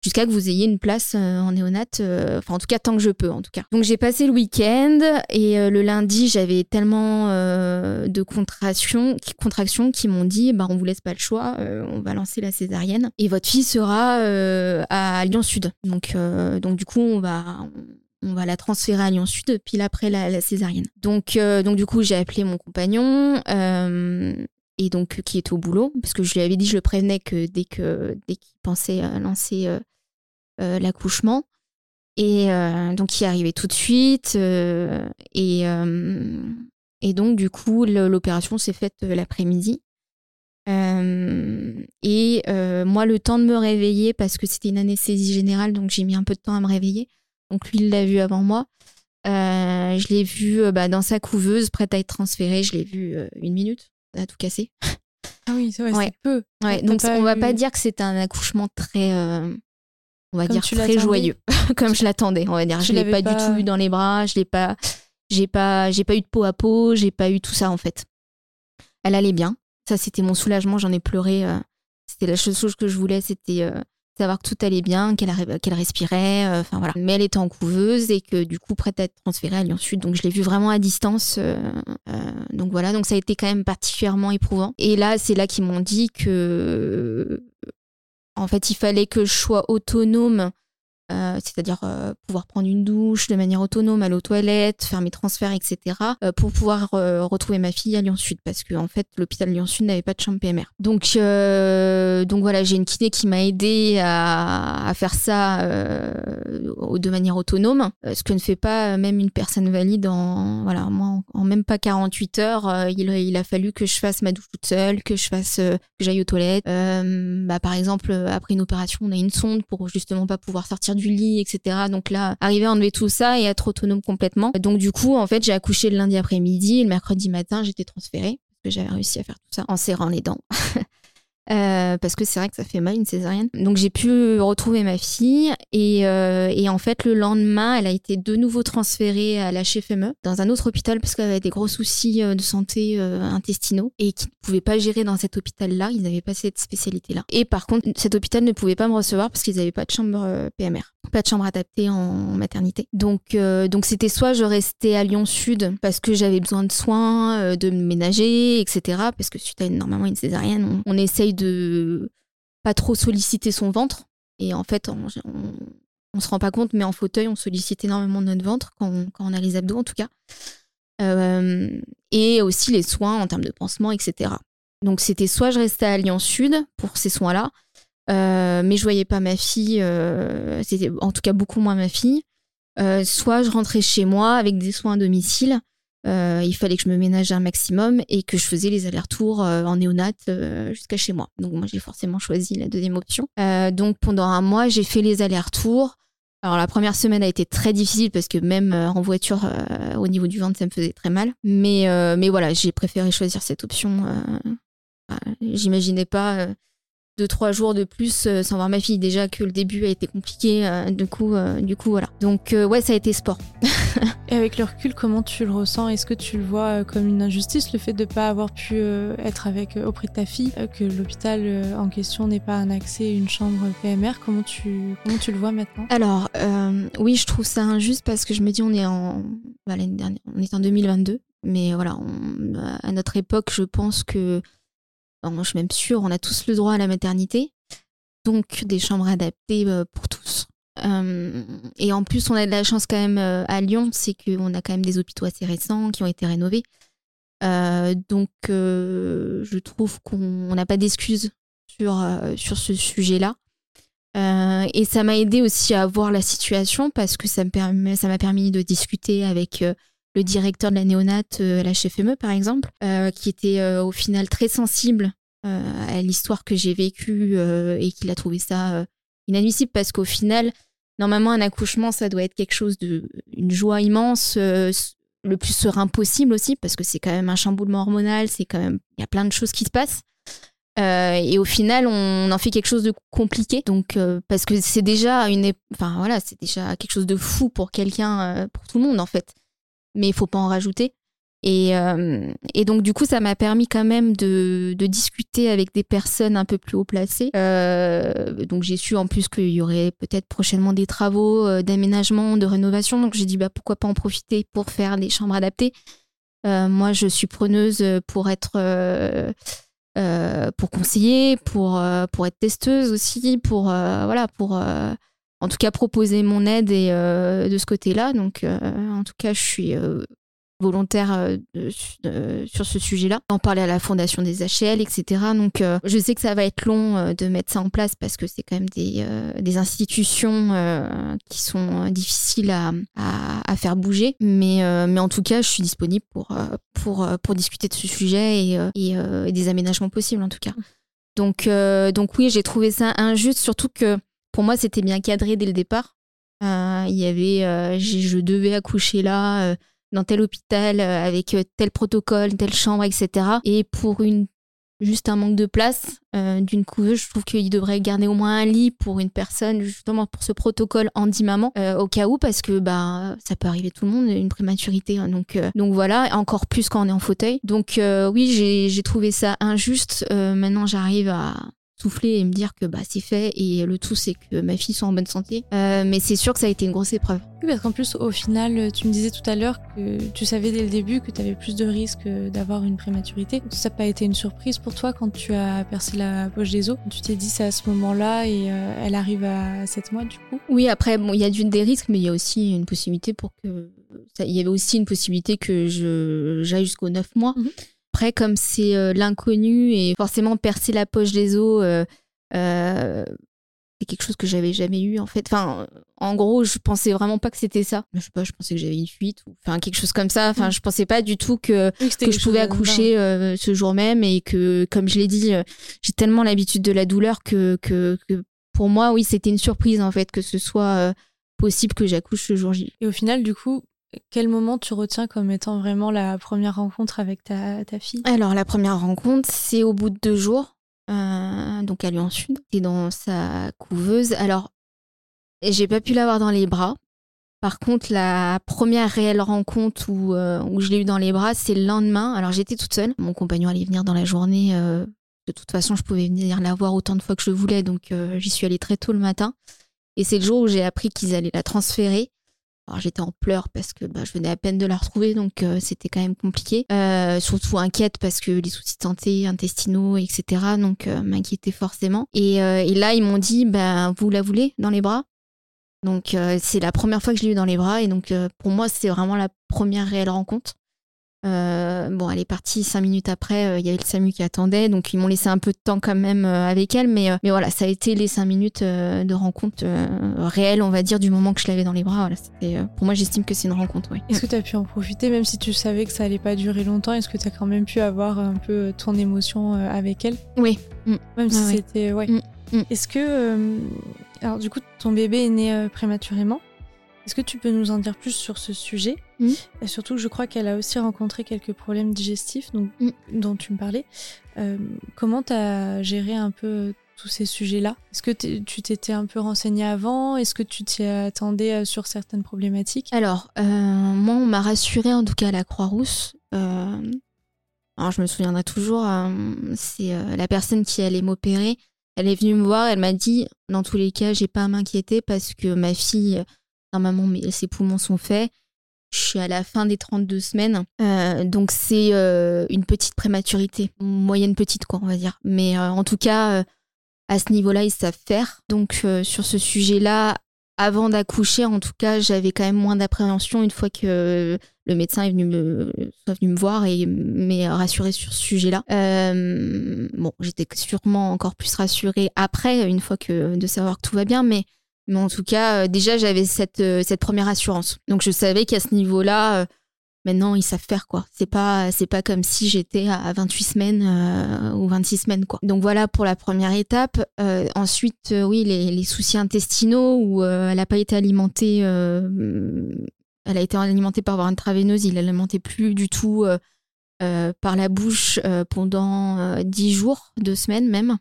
jusqu'à que vous ayez une place euh, en néonat, euh, enfin en tout cas tant que je peux en tout cas. Donc j'ai passé le week-end et euh, le lundi j'avais tellement euh, de contractions, contractions qui m'ont dit bah on vous laisse pas le choix, euh, on va lancer la césarienne et votre fille sera euh, à Lyon-Sud. Donc euh, donc du coup on va on va la transférer à Lyon-Sud pile après la, la césarienne. Donc euh, donc du coup j'ai appelé mon compagnon. Euh, Et donc, qui était au boulot, parce que je lui avais dit, je le prévenais que dès, que, dès qu'il pensait lancer euh, euh, l'accouchement. Et euh, donc, il arrivait tout de suite. Euh, et, euh, et donc, du coup, le, l'opération s'est faite l'après-midi. Euh, et euh, moi, le temps de me réveiller, parce que c'était une anesthésie générale, donc j'ai mis un peu de temps à me réveiller. Donc, lui, il l'a vu avant moi. Euh, je l'ai vu bah, dans sa couveuse, prête à être transférée. Je l'ai vu euh, une minute. À tout casser. Ah oui, c'est vrai, ouais. C'est peu. Ouais, donc on eu... va pas dire que c'était un accouchement très, euh, on va comme dire très joyeux, comme je l'attendais. On va dire, tu je l'ai pas, pas du tout eu dans les bras, je l'ai pas, j'ai pas, j'ai pas eu de peau à peau, j'ai pas eu tout ça en fait. Elle allait bien. Ça c'était mon soulagement, j'en ai pleuré. Euh, c'était la chose que je voulais, c'était euh, savoir que tout allait bien, qu'elle, arri- qu'elle respirait, enfin euh, voilà. Mais elle était en couveuse et que du coup prête à être transférée à Lyon-Sud, donc je l'ai vue vraiment à distance. Euh, euh, donc voilà, donc ça a été quand même particulièrement éprouvant. Et là, c'est là qu'ils m'ont dit que, euh, en fait, il fallait que je sois autonome, euh, c'est-à-dire euh, pouvoir prendre une douche de manière autonome, aller aux toilettes, faire mes transferts, et cetera, euh, pour pouvoir euh, retrouver ma fille à Lyon-Sud, parce que en fait, l'hôpital Lyon-Sud n'avait pas de chambre P M R. Donc, euh, donc voilà, j'ai une kiné qui m'a aidée à, à faire ça euh, de manière autonome, ce que ne fait pas même une personne valide. En voilà, moi, en même pas quarante-huit heures, euh, il, il a fallu que je fasse ma douche toute seule, que je fasse, euh, que j'aille aux toilettes. Euh, bah, par exemple, après une opération, on a une sonde pour justement pas pouvoir sortir du lit, et cetera. Donc là, arriver à enlever tout ça et être autonome complètement. Donc du coup, en fait, j'ai accouché le lundi après-midi et le mercredi matin, j'étais transférée parce que j'avais réussi à faire tout ça en serrant les dents. euh, parce que c'est vrai que ça fait mal une césarienne. Donc j'ai pu retrouver ma fille et, euh, et en fait, le lendemain, elle a été de nouveau transférée à la H F M E dans un autre hôpital parce qu'elle avait des gros soucis de santé euh, intestinaux et qu'ils ne pouvaient pas gérer dans cet hôpital-là. Ils n'avaient pas cette spécialité-là. Et par contre, cet hôpital ne pouvait pas me recevoir parce qu'ils n'avaient pas de chambre euh, P M R. Pas de chambre adaptée en maternité. Donc, euh, donc c'était soit je restais à Lyon-Sud parce que j'avais besoin de soins, euh, de me ménager, et cetera. Parce que suite à une, normalement une césarienne, on, on essaye de pas trop solliciter son ventre. Et en fait, on, on, on se rend pas compte, mais en fauteuil, on sollicite énormément notre ventre quand on, quand on a les abdos en tout cas. Euh, et aussi les soins en termes de pansement, et cetera. Donc c'était soit je restais à Lyon-Sud pour ces soins-là, Euh, mais je voyais pas ma fille, euh, c'était en tout cas beaucoup moins ma fille. Euh, soit je rentrais chez moi avec des soins à domicile, euh, il fallait que je me ménage un maximum et que je faisais les allers-retours euh, en néonat euh, jusqu'à chez moi. Donc moi j'ai forcément choisi la deuxième option. Euh, donc pendant un mois j'ai fait les allers-retours. Alors la première semaine a été très difficile parce que même euh, en voiture euh, au niveau du ventre ça me faisait très mal. Mais euh, mais voilà, j'ai préféré choisir cette option. Euh, bah, j'imaginais pas. Euh, deux trois jours de plus euh, sans voir ma fille, déjà que le début a été compliqué, euh, du coup euh, du coup voilà, donc euh, ouais, ça a été sport. Et avec le recul, comment tu le ressens? Est-ce que tu le vois comme une injustice, le fait de pas avoir pu euh, être avec euh, auprès de ta fille, euh, que l'hôpital euh, en question n'ait pas un accès, une chambre P M R? Comment tu comment tu le vois maintenant? Alors euh, oui, je trouve ça injuste parce que je me dis on est en bah, l'année dernière, on est en deux mille vingt-deux, mais voilà, on... à notre époque je pense que je suis même sûre, on a tous le droit à la maternité, donc des chambres adaptées pour tous. Euh, et en plus, on a de la chance quand même euh, à Lyon, c'est qu'on a quand même des hôpitaux assez récents qui ont été rénovés. Euh, donc, euh, je trouve qu'on n'a pas d'excuses sur, euh, sur ce sujet-là. Euh, et ça m'a aidé aussi à voir la situation parce que ça, me permet, ça m'a permis de discuter avec euh, le directeur de la néonate euh, à la H F M E, par exemple, euh, qui était euh, au final très sensible euh, à l'histoire que j'ai vécue euh, et qu'il a trouvé ça euh, inadmissible parce qu'au final, normalement, un accouchement, ça doit être quelque chose de, une joie immense, euh, le plus serein possible aussi, parce que c'est quand même un chamboulement hormonal, c'est quand même, il y a plein de choses qui se passent. Euh, et au final, on en fait quelque chose de compliqué, donc euh, parce que c'est déjà une, enfin voilà, c'est déjà quelque chose de fou pour quelqu'un, euh, pour tout le monde en fait. Mais il faut pas en rajouter. Et, euh, et donc, du coup, ça m'a permis quand même de, de discuter avec des personnes un peu plus haut placées. Euh, donc, j'ai su en plus qu'il y aurait peut-être prochainement des travaux euh, d'aménagement, de rénovation. Donc, j'ai dit, bah, pourquoi pas en profiter pour faire des chambres adaptées. Euh, moi, je suis preneuse pour être... Euh, euh, pour conseiller, pour, euh, pour être testeuse aussi, pour... Euh, voilà, pour... Euh, en tout cas, proposer mon aide et, euh, de ce côté-là. Donc, euh, en tout cas, je suis... Euh, volontaire euh, euh, sur ce sujet-là. En parler à la fondation des D H L, et cetera. Donc, euh, je sais que ça va être long euh, de mettre ça en place parce que c'est quand même des, euh, des institutions euh, qui sont difficiles à, à, à faire bouger. Mais, euh, mais en tout cas, je suis disponible pour, euh, pour, euh, pour discuter de ce sujet et, euh, et euh, des aménagements possibles, en tout cas. Donc, euh, donc oui, j'ai trouvé ça injuste, surtout que pour moi, c'était bien cadré dès le départ. Euh, il y avait... Euh, je devais accoucher là... Euh, dans tel hôpital, euh, avec tel protocole, telle chambre, et cetera. Et pour une, juste un manque de place euh, d'une couveuse, je trouve qu'il devrait garder au moins un lit pour une personne, justement pour ce protocole handi-maman, euh, au cas où, parce que bah, ça peut arriver tout le monde, une prématurité. Hein, donc, euh, donc voilà, encore plus quand on est en fauteuil. Donc euh, oui, j'ai, j'ai trouvé ça injuste. Euh, maintenant, j'arrive à souffler et me dire que bah, c'est fait. Et le tout, c'est que ma fille soit en bonne santé. Euh, mais c'est sûr que ça a été une grosse épreuve. Oui, parce qu'en plus, au final, tu me disais tout à l'heure que tu savais dès le début que tu avais plus de risques d'avoir une prématurité. Ça n'a pas été une surprise pour toi quand tu as percé la poche des os. Tu t'es dit c'est à ce moment-là et euh, elle arrive à sept mois du coup. Oui, après, bon, il y a des risques, mais il y a aussi une possibilité pour que... Il y avait aussi une possibilité que je... j'aille jusqu'aux neuf mois. Mmh. Après, comme c'est euh, l'inconnu et forcément percer la poche des os, euh, euh, c'est quelque chose que j'avais jamais eu en fait. Enfin, en gros, je pensais vraiment pas que c'était ça. Je sais pas, je pensais que j'avais une fuite ou enfin quelque chose comme ça. Enfin, je pensais pas du tout que, oui, que, que je pouvais accoucher euh, ce jour même et que, comme je l'ai dit, euh, j'ai tellement l'habitude de la douleur que, que, que pour moi, oui, c'était une surprise en fait que ce soit euh, possible que j'accouche ce jour J. Et au final, du coup. Quel moment tu retiens comme étant vraiment la première rencontre avec ta, ta fille ? Alors, la première rencontre, c'est au bout de deux jours, euh, donc à Lyon-Sud. C'est dans sa couveuse. Alors, j'ai pas pu l'avoir dans les bras. Par contre, la première réelle rencontre où, euh, où je l'ai eue dans les bras, c'est le lendemain. Alors, j'étais toute seule. Mon compagnon allait venir dans la journée. Euh, de toute façon, je pouvais venir la voir autant de fois que je voulais. Donc, euh, j'y suis allée très tôt le matin. Et c'est le jour où j'ai appris qu'ils allaient la transférer. Alors, j'étais en pleurs parce que bah, je venais à peine de la retrouver, donc euh, c'était quand même compliqué. Euh, surtout inquiète parce que les soucis de santé, intestinaux, et cetera. Donc, euh, m'inquiétait forcément. Et, euh, et là, ils m'ont dit, ben, vous la voulez dans les bras ? Donc, euh, c'est la première fois que je l'ai eu dans les bras. Et donc, euh, pour moi, c'est vraiment la première réelle rencontre. Euh, bon, elle est partie cinq minutes après. Euh, y avait le Samu qui attendait. Donc, ils m'ont laissé un peu de temps quand même euh, avec elle. Mais, euh, mais voilà, ça a été les cinq minutes euh, de rencontre euh, réelle, on va dire, du moment que je l'avais dans les bras. Voilà, c'était, euh, pour moi, j'estime que c'est une rencontre. Oui. Est-ce que tu as pu en profiter, même si tu savais que ça allait pas durer longtemps ? Est-ce que tu as quand même pu avoir un peu ton émotion euh, avec elle ? Oui. Mmh. Même si ah, c'était... Ouais. Mmh. Mmh. Est-ce que... Euh... Alors, du coup, ton bébé est né euh, prématurément ? Est-ce que tu peux nous en dire plus sur ce sujet ? Mmh. Et surtout, je crois qu'elle a aussi rencontré quelques problèmes digestifs donc, mmh. dont tu me parlais. Euh, comment tu as géré un peu tous ces sujets-là ? Est-ce que t'es, tu t'étais un peu renseignée avant ? Est-ce que tu t'y attendais sur certaines problématiques ? Alors, euh, moi, on m'a rassurée, en tout cas à la Croix-Rousse. Euh, alors, je me souviendrai toujours, euh, c'est euh, la personne qui allait m'opérer. Elle est venue me voir, elle m'a dit, dans tous les cas, j'ai pas à m'inquiéter parce que ma fille... Normalement, mes, ses poumons sont faits. Je suis à la fin des trente-deux semaines. Euh, donc, c'est euh, une petite prématurité. Moyenne petite, quoi, on va dire. Mais euh, en tout cas, euh, à ce niveau-là, ils savent faire. Donc, euh, sur ce sujet-là, avant d'accoucher, en tout cas, j'avais quand même moins d'appréhension une fois que le médecin est venu me, soit venu me voir et m'a rassurée sur ce sujet-là. Euh, bon, j'étais sûrement encore plus rassurée après, une fois que de savoir que tout va bien, mais, mais en tout cas, déjà, j'avais cette, cette première assurance. Donc, je savais qu'à ce niveau-là, maintenant, ils savent faire, quoi. C'est pas, c'est pas comme si j'étais à vingt-huit semaines euh, ou vingt-six semaines, quoi. Donc voilà pour la première étape. Euh, ensuite, euh, oui, les, les soucis intestinaux où euh, elle n'a pas été alimentée. Euh, elle a été alimentée par voie intraveineuse. Il l'alimentait plus du tout euh, euh, par la bouche euh, pendant euh, dix jours, deux semaines même.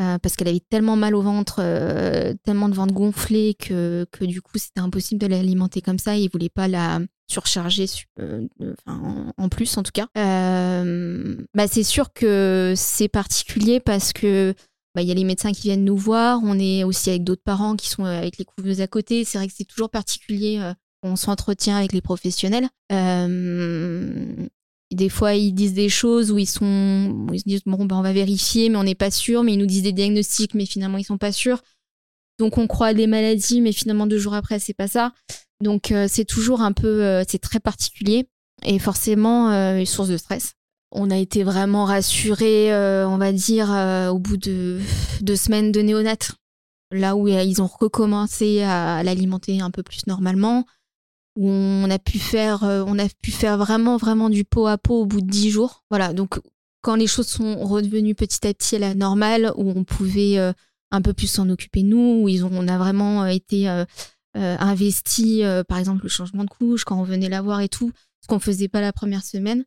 Euh, parce qu'elle avait tellement mal au ventre, euh, tellement de ventre gonflé que, que du coup c'était impossible de l'alimenter comme ça. Ils ne voulaient pas la surcharger su- euh, en, en plus en tout cas. Euh, bah c'est sûr que c'est particulier parce que bah, y a les médecins qui viennent nous voir, on est aussi avec d'autres parents qui sont avec les couveuses à côté. C'est vrai que c'est toujours particulier, euh, on s'entretient avec les professionnels. Euh, Des fois, ils disent des choses où ils sont, où ils se disent bon ben on va vérifier, mais on n'est pas sûr. Mais ils nous disent des diagnostics, mais finalement ils sont pas sûrs. Donc on croit à des maladies, mais finalement deux jours après c'est pas ça. Donc euh, c'est toujours un peu, euh, c'est très particulier et forcément euh, une source de stress. On a été vraiment rassurés, euh, on va dire euh, au bout de deux semaines de néonat, là où euh, ils ont recommencé à, à l'alimenter un peu plus normalement. Où on a pu faire, on a pu faire vraiment, vraiment du pot à pot au bout de dix jours. Voilà. Donc, quand les choses sont redevenues petit à petit à la normale, où on pouvait euh, un peu plus s'en occuper nous, où ils ont, on a vraiment été euh, euh, investis, euh, par exemple, le changement de couche, quand on venait la voir et tout, ce qu'on faisait pas la première semaine.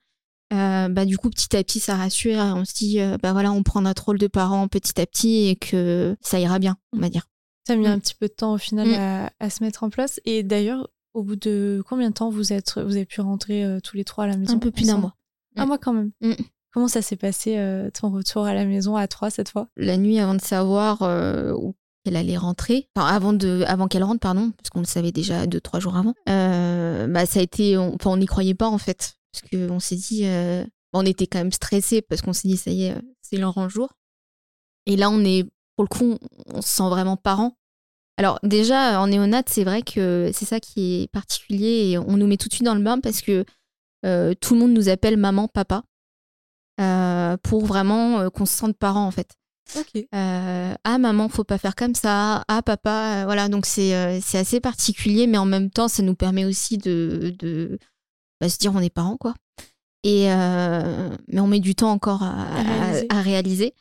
Euh, bah, du coup, petit à petit, ça rassure. Et on se dit, euh, bah voilà, on prend notre rôle de parent petit à petit et que ça ira bien, on va dire. Ça a mis mmh. un petit peu de temps au final mmh. à, à se mettre en place. Et d'ailleurs, au bout de combien de temps vous êtes, vous avez pu rentrer euh, tous les trois à la maison? Un peu plus d'un mois. Un mmh. mois quand même. Mmh. Comment ça s'est passé euh, ton retour à la maison à trois cette fois? La nuit avant de savoir euh, où elle allait rentrer, enfin avant de, avant qu'elle rentre pardon, parce qu'on le savait déjà deux trois jours avant. Euh, bah ça a été, on, enfin on n'y croyait pas en fait, parce que on s'est dit, euh, on était quand même stressés parce qu'on s'est dit ça y est, c'est l'enrang jour. Et là on est, pour le coup, on, on se sent vraiment parents. Alors déjà, en néonat, c'est vrai que c'est ça qui est particulier et on nous met tout de suite dans le bain parce que euh, tout le monde nous appelle maman, papa euh, pour vraiment euh, qu'on se sente parents en fait. Okay. Euh, ah maman, faut pas faire comme ça. Ah papa, euh, voilà. Donc c'est, euh, c'est assez particulier mais en même temps, ça nous permet aussi de, de bah, se dire on est parents quoi. Et, euh, mais on met du temps encore à, à réaliser. À, à réaliser.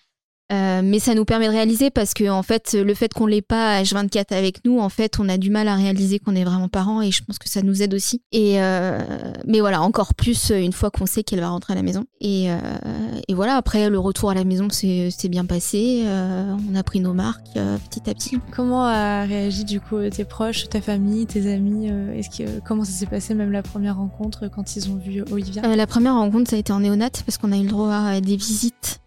Euh, mais ça nous permet de réaliser parce que en fait, le fait qu'on l'ait pas H vingt-quatre avec nous, en fait, on a du mal à réaliser qu'on est vraiment parents et je pense que ça nous aide aussi. Et euh, mais voilà, encore plus une fois qu'on sait qu'elle va rentrer à la maison. Et, euh, et voilà, après le retour à la maison, c'est, c'est bien passé. Euh, on a pris nos marques euh, petit à petit. Comment a réagi du coup tes proches, ta famille, tes amis euh, Est-ce que euh, comment ça s'est passé même la première rencontre quand ils ont vu Olivia euh, La première rencontre, ça a été en néonat parce qu'on a eu le droit à des visites.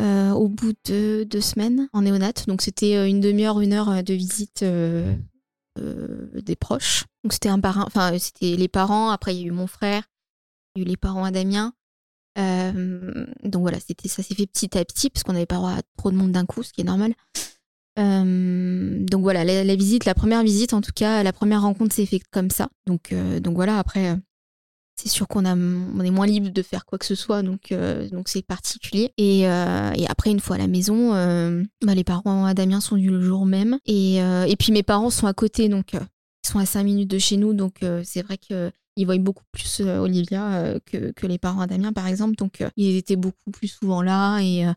Euh, au bout de deux semaines en néonat, donc c'était une demi-heure, une heure de visite euh, euh, des proches. Donc c'était un parrain, enfin c'était les parents. Après il y a eu mon frère, il y a eu les parents à Damien. Euh, donc voilà, c'était ça s'est fait petit à petit parce qu'on n'avait pas droit à trop de monde d'un coup, ce qui est normal. Euh, donc voilà, la, la visite, la première visite en tout cas, la première rencontre s'est faite comme ça. Donc euh, donc voilà après. Euh, C'est sûr qu'on a, on est moins libre de faire quoi que ce soit, donc, euh, donc c'est particulier. Et, euh, et après, une fois à la maison, euh, bah, les parents à Damien sont venus le jour même. Et, euh, et puis mes parents sont à côté, donc euh, ils sont à cinq minutes de chez nous. Donc euh, c'est vrai qu'ils euh, voient beaucoup plus euh, Olivia euh, que, que les parents à Damien, par exemple. Donc euh, ils étaient beaucoup plus souvent là et, euh,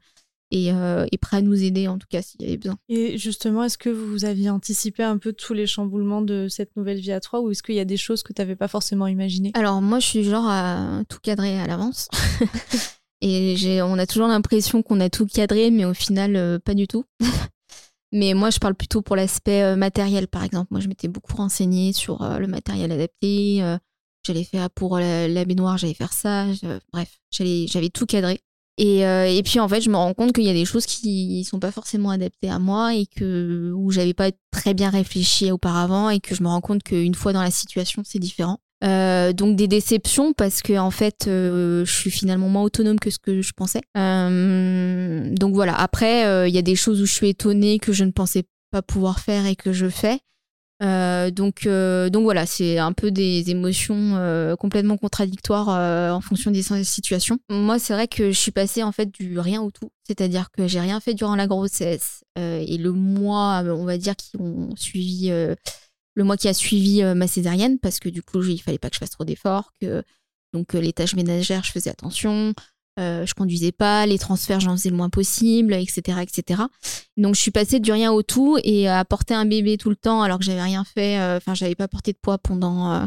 et, euh, et prêts à nous aider, en tout cas, s'il y avait besoin. Et justement, est-ce que vous aviez anticipé un peu tous les chamboulements de cette nouvelle vie à trois ou est-ce qu'il y a des choses que tu n'avais pas forcément imaginées? Alors moi, je suis genre à tout cadrer à l'avance. Et j'ai, on a toujours l'impression qu'on a tout cadré, mais au final, euh, pas du tout. Mais moi, je parle plutôt pour l'aspect euh, matériel, par exemple. Moi, je m'étais beaucoup renseignée sur euh, le matériel adapté. Euh, j'allais faire pour la, la baignoire, j'allais faire ça. Je, bref, j'allais, j'avais tout cadré. Et, euh, et puis en fait, je me rends compte qu'il y a des choses qui sont pas forcément adaptées à moi et que où j'avais pas très bien réfléchi auparavant et que je me rends compte qu'une fois dans la situation, c'est différent. Euh, donc des déceptions parce que en fait, euh, je suis finalement moins autonome que ce que je pensais. Euh, donc voilà. Après, il euh, y a des choses où je suis étonnée que je ne pensais pas pouvoir faire et que je fais. Euh, donc, euh, donc voilà, c'est un peu des émotions euh, complètement contradictoires euh, en fonction des situations. Moi, c'est vrai que je suis passée en fait du rien au tout, c'est-à-dire que j'ai rien fait durant la grossesse euh, et le mois, on va dire, qui ont suivi, euh, le mois qui a suivi euh, ma césarienne, parce que du coup, il fallait pas que je fasse trop d'efforts, que donc les tâches ménagères, je faisais attention. Euh, je conduisais pas, les transferts, j'en faisais le moins possible, et cetera, et cetera. Donc, je suis passée du rien au tout et à porter un bébé tout le temps alors que j'avais rien fait. Enfin, euh, j'avais pas porté de poids pendant euh,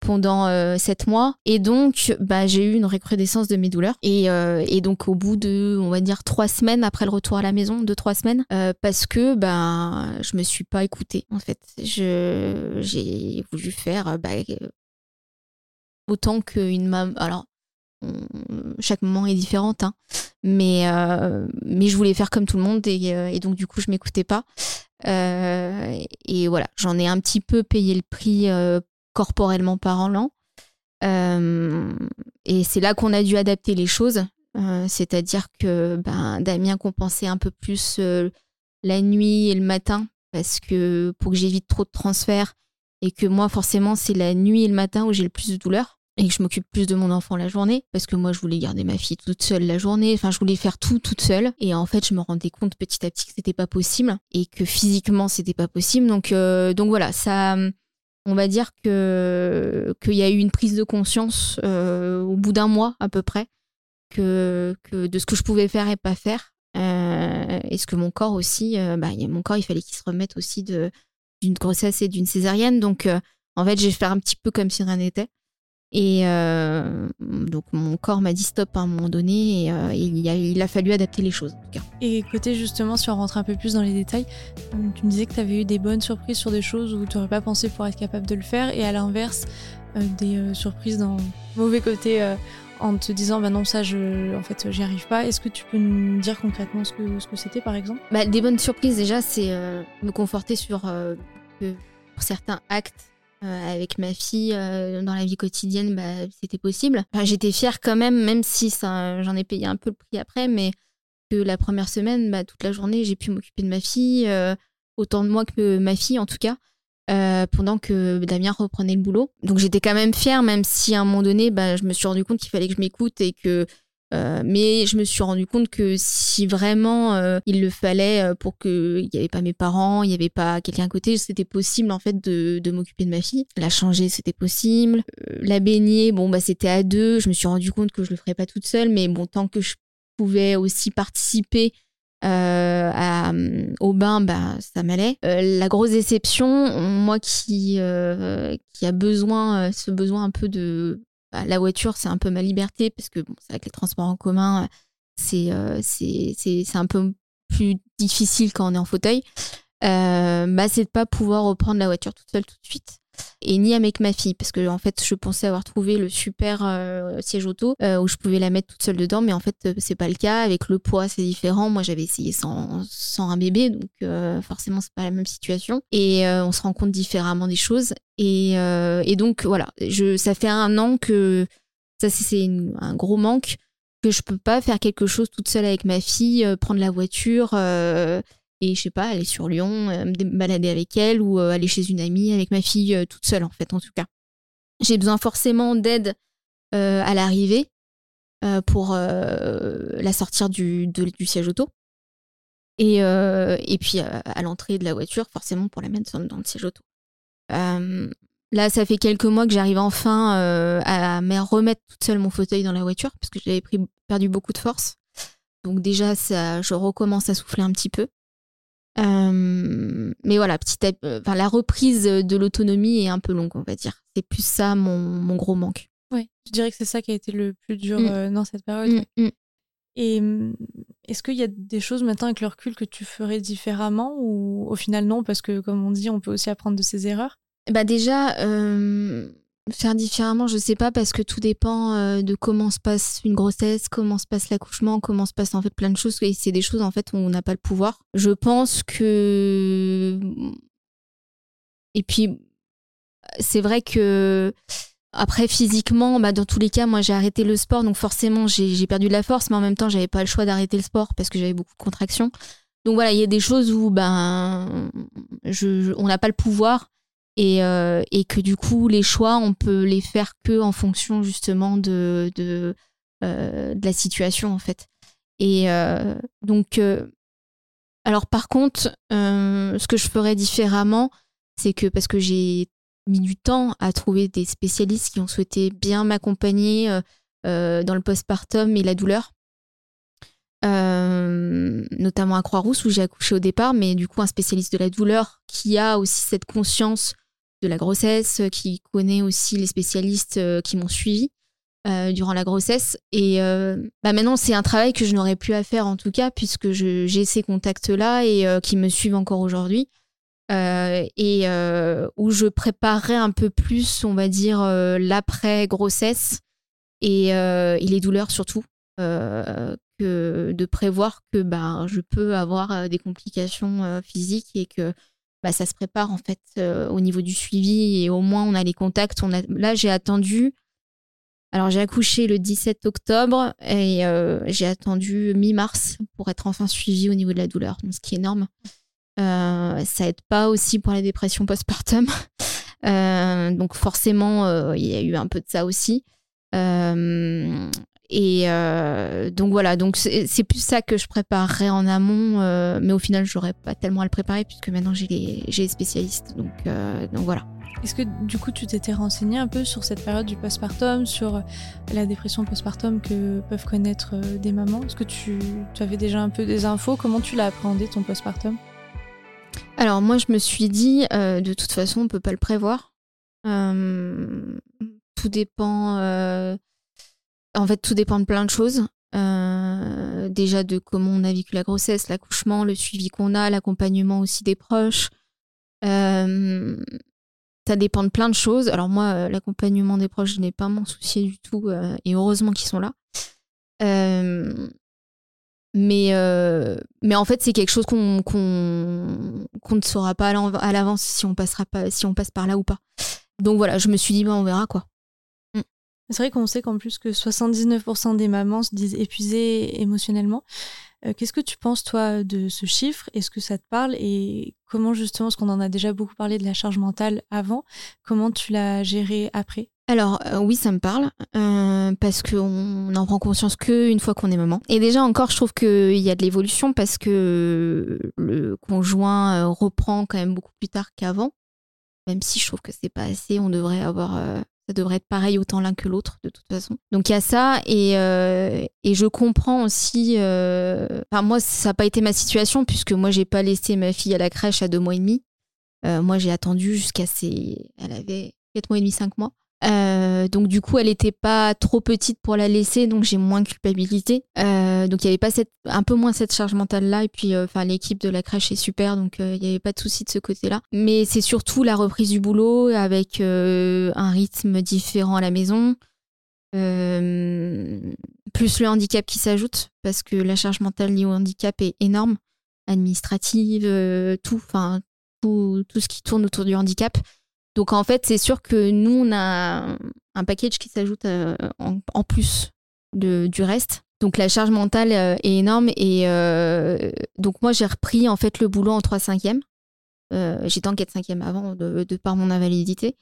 pendant euh, sept mois. Et donc, bah, j'ai eu une recrudescence de mes douleurs. Et, euh, et donc, au bout de, on va dire, trois semaines après le retour à la maison, deux trois semaines, euh, parce que bah, je me suis pas écoutée en fait. Je j'ai voulu faire bah, autant qu'une maman. Alors. Chaque moment est différent, hein. mais, euh, mais je voulais faire comme tout le monde et, euh, et donc du coup je m'écoutais pas euh, et voilà, j'en ai un petit peu payé le prix euh, corporellement parlant euh, et c'est là qu'on a dû adapter les choses, euh, c'est-à-dire que ben, Damien compensait un peu plus euh, la nuit et le matin parce que pour que j'évite trop de transferts et que moi forcément c'est la nuit et le matin où j'ai le plus de douleur et que je m'occupe plus de mon enfant la journée, parce que moi, je voulais garder ma fille toute seule la journée. Enfin, je voulais faire tout toute seule. Et en fait, je me rendais compte petit à petit que c'était pas possible et que physiquement, c'était pas possible. Donc, euh, donc voilà, ça, on va dire que qu'il y a eu une prise de conscience euh, au bout d'un mois à peu près que, que de ce que je pouvais faire et pas faire. Euh, et ce que mon corps aussi, euh, bah, mon corps, il fallait qu'il se remette aussi de, d'une grossesse et d'une césarienne. Donc, euh, en fait, j'ai fait un petit peu comme si rien n'était. Et euh, donc, mon corps m'a dit stop à un moment donné et, euh, et il, a, il a fallu adapter les choses, en tout cas. Et côté, justement, si on rentre un peu plus dans les détails, tu me disais que tu avais eu des bonnes surprises sur des choses où tu n'aurais pas pensé pouvoir être capable de le faire et à l'inverse, euh, des euh, surprises dans le mauvais côté euh, en te disant bah non, ça, je, en fait, j'y arrive pas. Est-ce que tu peux nous dire concrètement ce que, ce que c'était, par exemple ? Bah, des bonnes surprises, déjà, c'est euh, me conforter sur euh, que pour certains actes. Euh, avec ma fille, euh, dans la vie quotidienne, bah, c'était possible. Enfin, j'étais fière quand même, même si ça, j'en ai payé un peu le prix après, mais que la première semaine, bah, toute la journée, j'ai pu m'occuper de ma fille, euh, autant de moi que ma fille en tout cas, euh, pendant que Damien reprenait le boulot. Donc j'étais quand même fière, même si à un moment donné, bah, je me suis rendu compte qu'il fallait que je m'écoute et que... Euh, mais je me suis rendu compte que si vraiment euh, il le fallait pour qu'il n'y avait pas mes parents, il n'y avait pas quelqu'un à côté, c'était possible en fait de, de m'occuper de ma fille. La changer, c'était possible. Euh, la baigner, bon bah c'était à deux. Je me suis rendu compte que je le ferais pas toute seule, mais bon tant que je pouvais aussi participer euh, à, au bain, bah ça m'allait. Euh, la grosse déception, moi qui euh, qui a besoin, euh, ce besoin un peu de la voiture, c'est un peu ma liberté, parce que bon, c'est avec les transports en commun, c'est, euh, c'est, c'est, c'est un peu plus difficile quand on est en fauteuil. Euh, bah, c'est de pas pouvoir reprendre la voiture toute seule tout de suite, et ni avec ma fille, parce que en fait, je pensais avoir trouvé le super euh, siège auto euh, où je pouvais la mettre toute seule dedans, mais en fait, c'est pas le cas. Avec le poids, c'est différent. Moi, j'avais essayé sans, sans un bébé, donc euh, forcément, c'est pas la même situation. Et euh, on se rend compte différemment des choses. Et, euh, et donc, voilà, je, ça fait un an que ça, c'est une, un gros manque, que je peux pas faire quelque chose toute seule avec ma fille, euh, prendre la voiture. Euh, Et je sais pas, aller sur Lyon, euh, me balader avec elle ou euh, aller chez une amie avec ma fille euh, toute seule en fait en tout cas. J'ai besoin forcément d'aide euh, à l'arrivée euh, pour euh, la sortir du, de, du siège auto. Et, euh, et puis euh, à l'entrée de la voiture forcément pour la mettre dans le siège auto. Euh, là ça fait quelques mois que j'arrive enfin euh, à me remettre toute seule mon fauteuil dans la voiture parce que j'avais pris, perdu beaucoup de force. Donc déjà ça, je recommence à souffler un petit peu. Euh, mais voilà, petit à, euh, la reprise de l'autonomie est un peu longue, on va dire. C'est plus ça mon, mon gros manque. Oui, je dirais que c'est ça qui a été le plus dur mmh. euh, dans cette période. Mmh. Mmh. Et est-ce qu'il y a des choses maintenant avec le recul que tu ferais différemment ou au final non, parce que comme on dit, on peut aussi apprendre de ses erreurs ? Bah déjà, euh, faire différemment, je sais pas, parce que tout dépend euh, de comment se passe une grossesse, comment se passe l'accouchement, comment se passe en fait plein de choses. Et c'est des choses en fait où on n'a pas le pouvoir. Je pense que... Et puis, c'est vrai que... Après, physiquement, bah, dans tous les cas, moi j'ai arrêté le sport. Donc forcément, j'ai, j'ai perdu de la force. Mais en même temps, j'avais pas le choix d'arrêter le sport parce que j'avais beaucoup de contractions. Donc voilà, il y a des choses où ben, je, je, on n'a pas le pouvoir. et, euh, et que du coup, les choix, on peut les faire que en fonction justement de, de, euh, de la situation, en fait. Et euh, donc, euh, alors par contre, euh, ce que je ferais différemment, c'est que parce que j'ai mis du temps à trouver des spécialistes qui ont souhaité bien m'accompagner euh, dans le postpartum et la douleur, euh, notamment à Croix-Rousse où j'ai accouché au départ, mais du coup un spécialiste de la douleur qui a aussi cette conscience de la grossesse, qui connaît aussi les spécialistes euh, qui m'ont suivi euh, durant la grossesse. Et euh, bah maintenant c'est un travail que je n'aurais plus à faire en tout cas, puisque je, j'ai ces contacts-là et euh, qui me suivent encore aujourd'hui. Euh, et euh, où je préparerais un peu plus, on va dire, euh, l'après-grossesse et, euh, et les douleurs surtout, euh, que de prévoir que bah, je peux avoir des complications euh, physiques et que bah, ça se prépare en fait euh, au niveau du suivi, et au moins on a les contacts. On a... Là, j'ai attendu, alors j'ai accouché le dix-sept octobre et euh, j'ai attendu mi-mars pour être enfin suivie au niveau de la douleur, donc ce qui est énorme. Euh, ça aide pas aussi pour la dépression postpartum. Euh, donc forcément, euh, il y a eu un peu de ça aussi. Euh, et euh, donc voilà, donc c'est, c'est plus ça que je préparerais en amont. Euh, mais au final, j'aurais pas tellement à le préparer puisque maintenant j'ai les, j'ai les spécialistes. Donc, euh, donc voilà. Est-ce que du coup, tu t'étais renseignée un peu sur cette période du postpartum, sur la dépression postpartum que peuvent connaître des mamans ? Est-ce que tu, tu avais déjà un peu des infos ? Comment tu l'as appréhendé, ton postpartum ? Alors moi je me suis dit euh, de toute façon on ne peut pas le prévoir, euh, tout dépend euh, en fait tout dépend de plein de choses, euh, déjà de comment on a vécu la grossesse, l'accouchement, le suivi qu'on a, l'accompagnement aussi des proches, euh, ça dépend de plein de choses. Alors moi l'accompagnement des proches je n'ai pas à m'en soucier du tout, euh, et heureusement qu'ils sont là, euh, Mais, euh, mais en fait, c'est quelque chose qu'on, qu'on, qu'on ne saura pas à l'avance si on passera pas, si on passe par là ou pas. Donc voilà, je me suis dit, bah, on verra quoi. Mm. C'est vrai qu'on sait qu'en plus que soixante-dix-neuf pour cent des mamans se disent épuisées émotionnellement. Euh, qu'est-ce que tu penses, toi, de ce chiffre ? Est-ce que ça te parle ? Et comment, justement, parce qu'on en a déjà beaucoup parlé de la charge mentale avant, comment tu l'as gérée après ? Alors euh, oui, ça me parle, euh, parce qu'on n'en prend conscience qu'une fois qu'on est maman. Et déjà encore, je trouve qu'il y a de l'évolution parce que le conjoint reprend quand même beaucoup plus tard qu'avant. Même si je trouve que c'est pas assez, on devrait avoir, euh, ça devrait être pareil autant l'un que l'autre de toute façon. Donc il y a ça, et, euh, et je comprends aussi. Euh... Enfin moi, ça n'a pas été ma situation puisque moi j'ai pas laissé ma fille à la crèche à deux mois et demi. Euh, moi j'ai attendu jusqu'à ses, elle avait quatre mois et demi, cinq mois. Euh, donc du coup elle était pas trop petite pour la laisser, donc j'ai moins de culpabilité, euh, donc il y avait pas cette, un peu moins cette charge mentale là, et puis enfin euh, l'équipe de la crèche est super, donc il euh, y avait pas de souci de ce côté là. Mais c'est surtout la reprise du boulot avec euh, un rythme différent à la maison, euh, plus le handicap qui s'ajoute parce que la charge mentale liée au handicap est énorme, administrative, euh, tout, enfin tout, tout ce qui tourne autour du handicap. Donc en fait, c'est sûr que nous, on a un package qui s'ajoute euh, en, en plus de, du reste. Donc la charge mentale euh, est énorme. Et euh, donc moi, j'ai repris en fait le boulot en trois cinquièmes. Euh, j'étais en quatre cinquièmes avant, de, de par mon invalidité.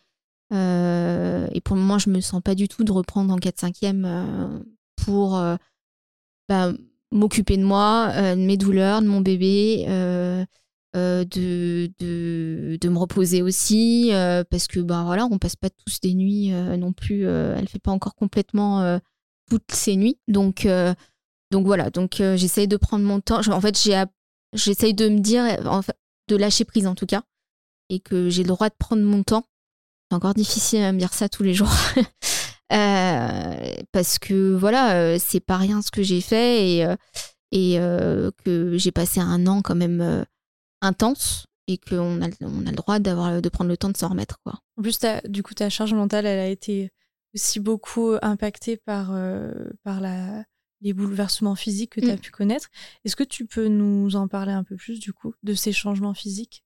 Euh, et pour le moment, je me sens pas du tout de reprendre en quatre cinquièmes euh, pour euh, bah, m'occuper de moi, euh, de mes douleurs, de mon bébé. Euh, Euh, de, de, de me reposer aussi, euh, parce que bah, voilà, on passe pas tous des nuits euh, non plus, euh, elle fait pas encore complètement euh, toutes ses nuits, donc, euh, donc voilà, donc, euh, j'essaye de prendre mon temps. Je, en fait j'ai, j'essaye de me dire en fait, de lâcher prise en tout cas, et que j'ai le droit de prendre mon temps. C'est encore difficile à me dire ça tous les jours euh, parce que voilà, euh, c'est pas rien ce que j'ai fait, et, euh, et euh, que j'ai passé un an quand même euh, intense, et qu'on a, on a le droit d'avoir, de prendre le temps de s'en remettre, quoi. En plus, du coup, ta charge mentale, elle a été aussi beaucoup impactée par, euh, par la, les bouleversements physiques que tu as mmh. pu connaître. Est-ce que tu peux nous en parler un peu plus, du coup, de ces changements physiques ?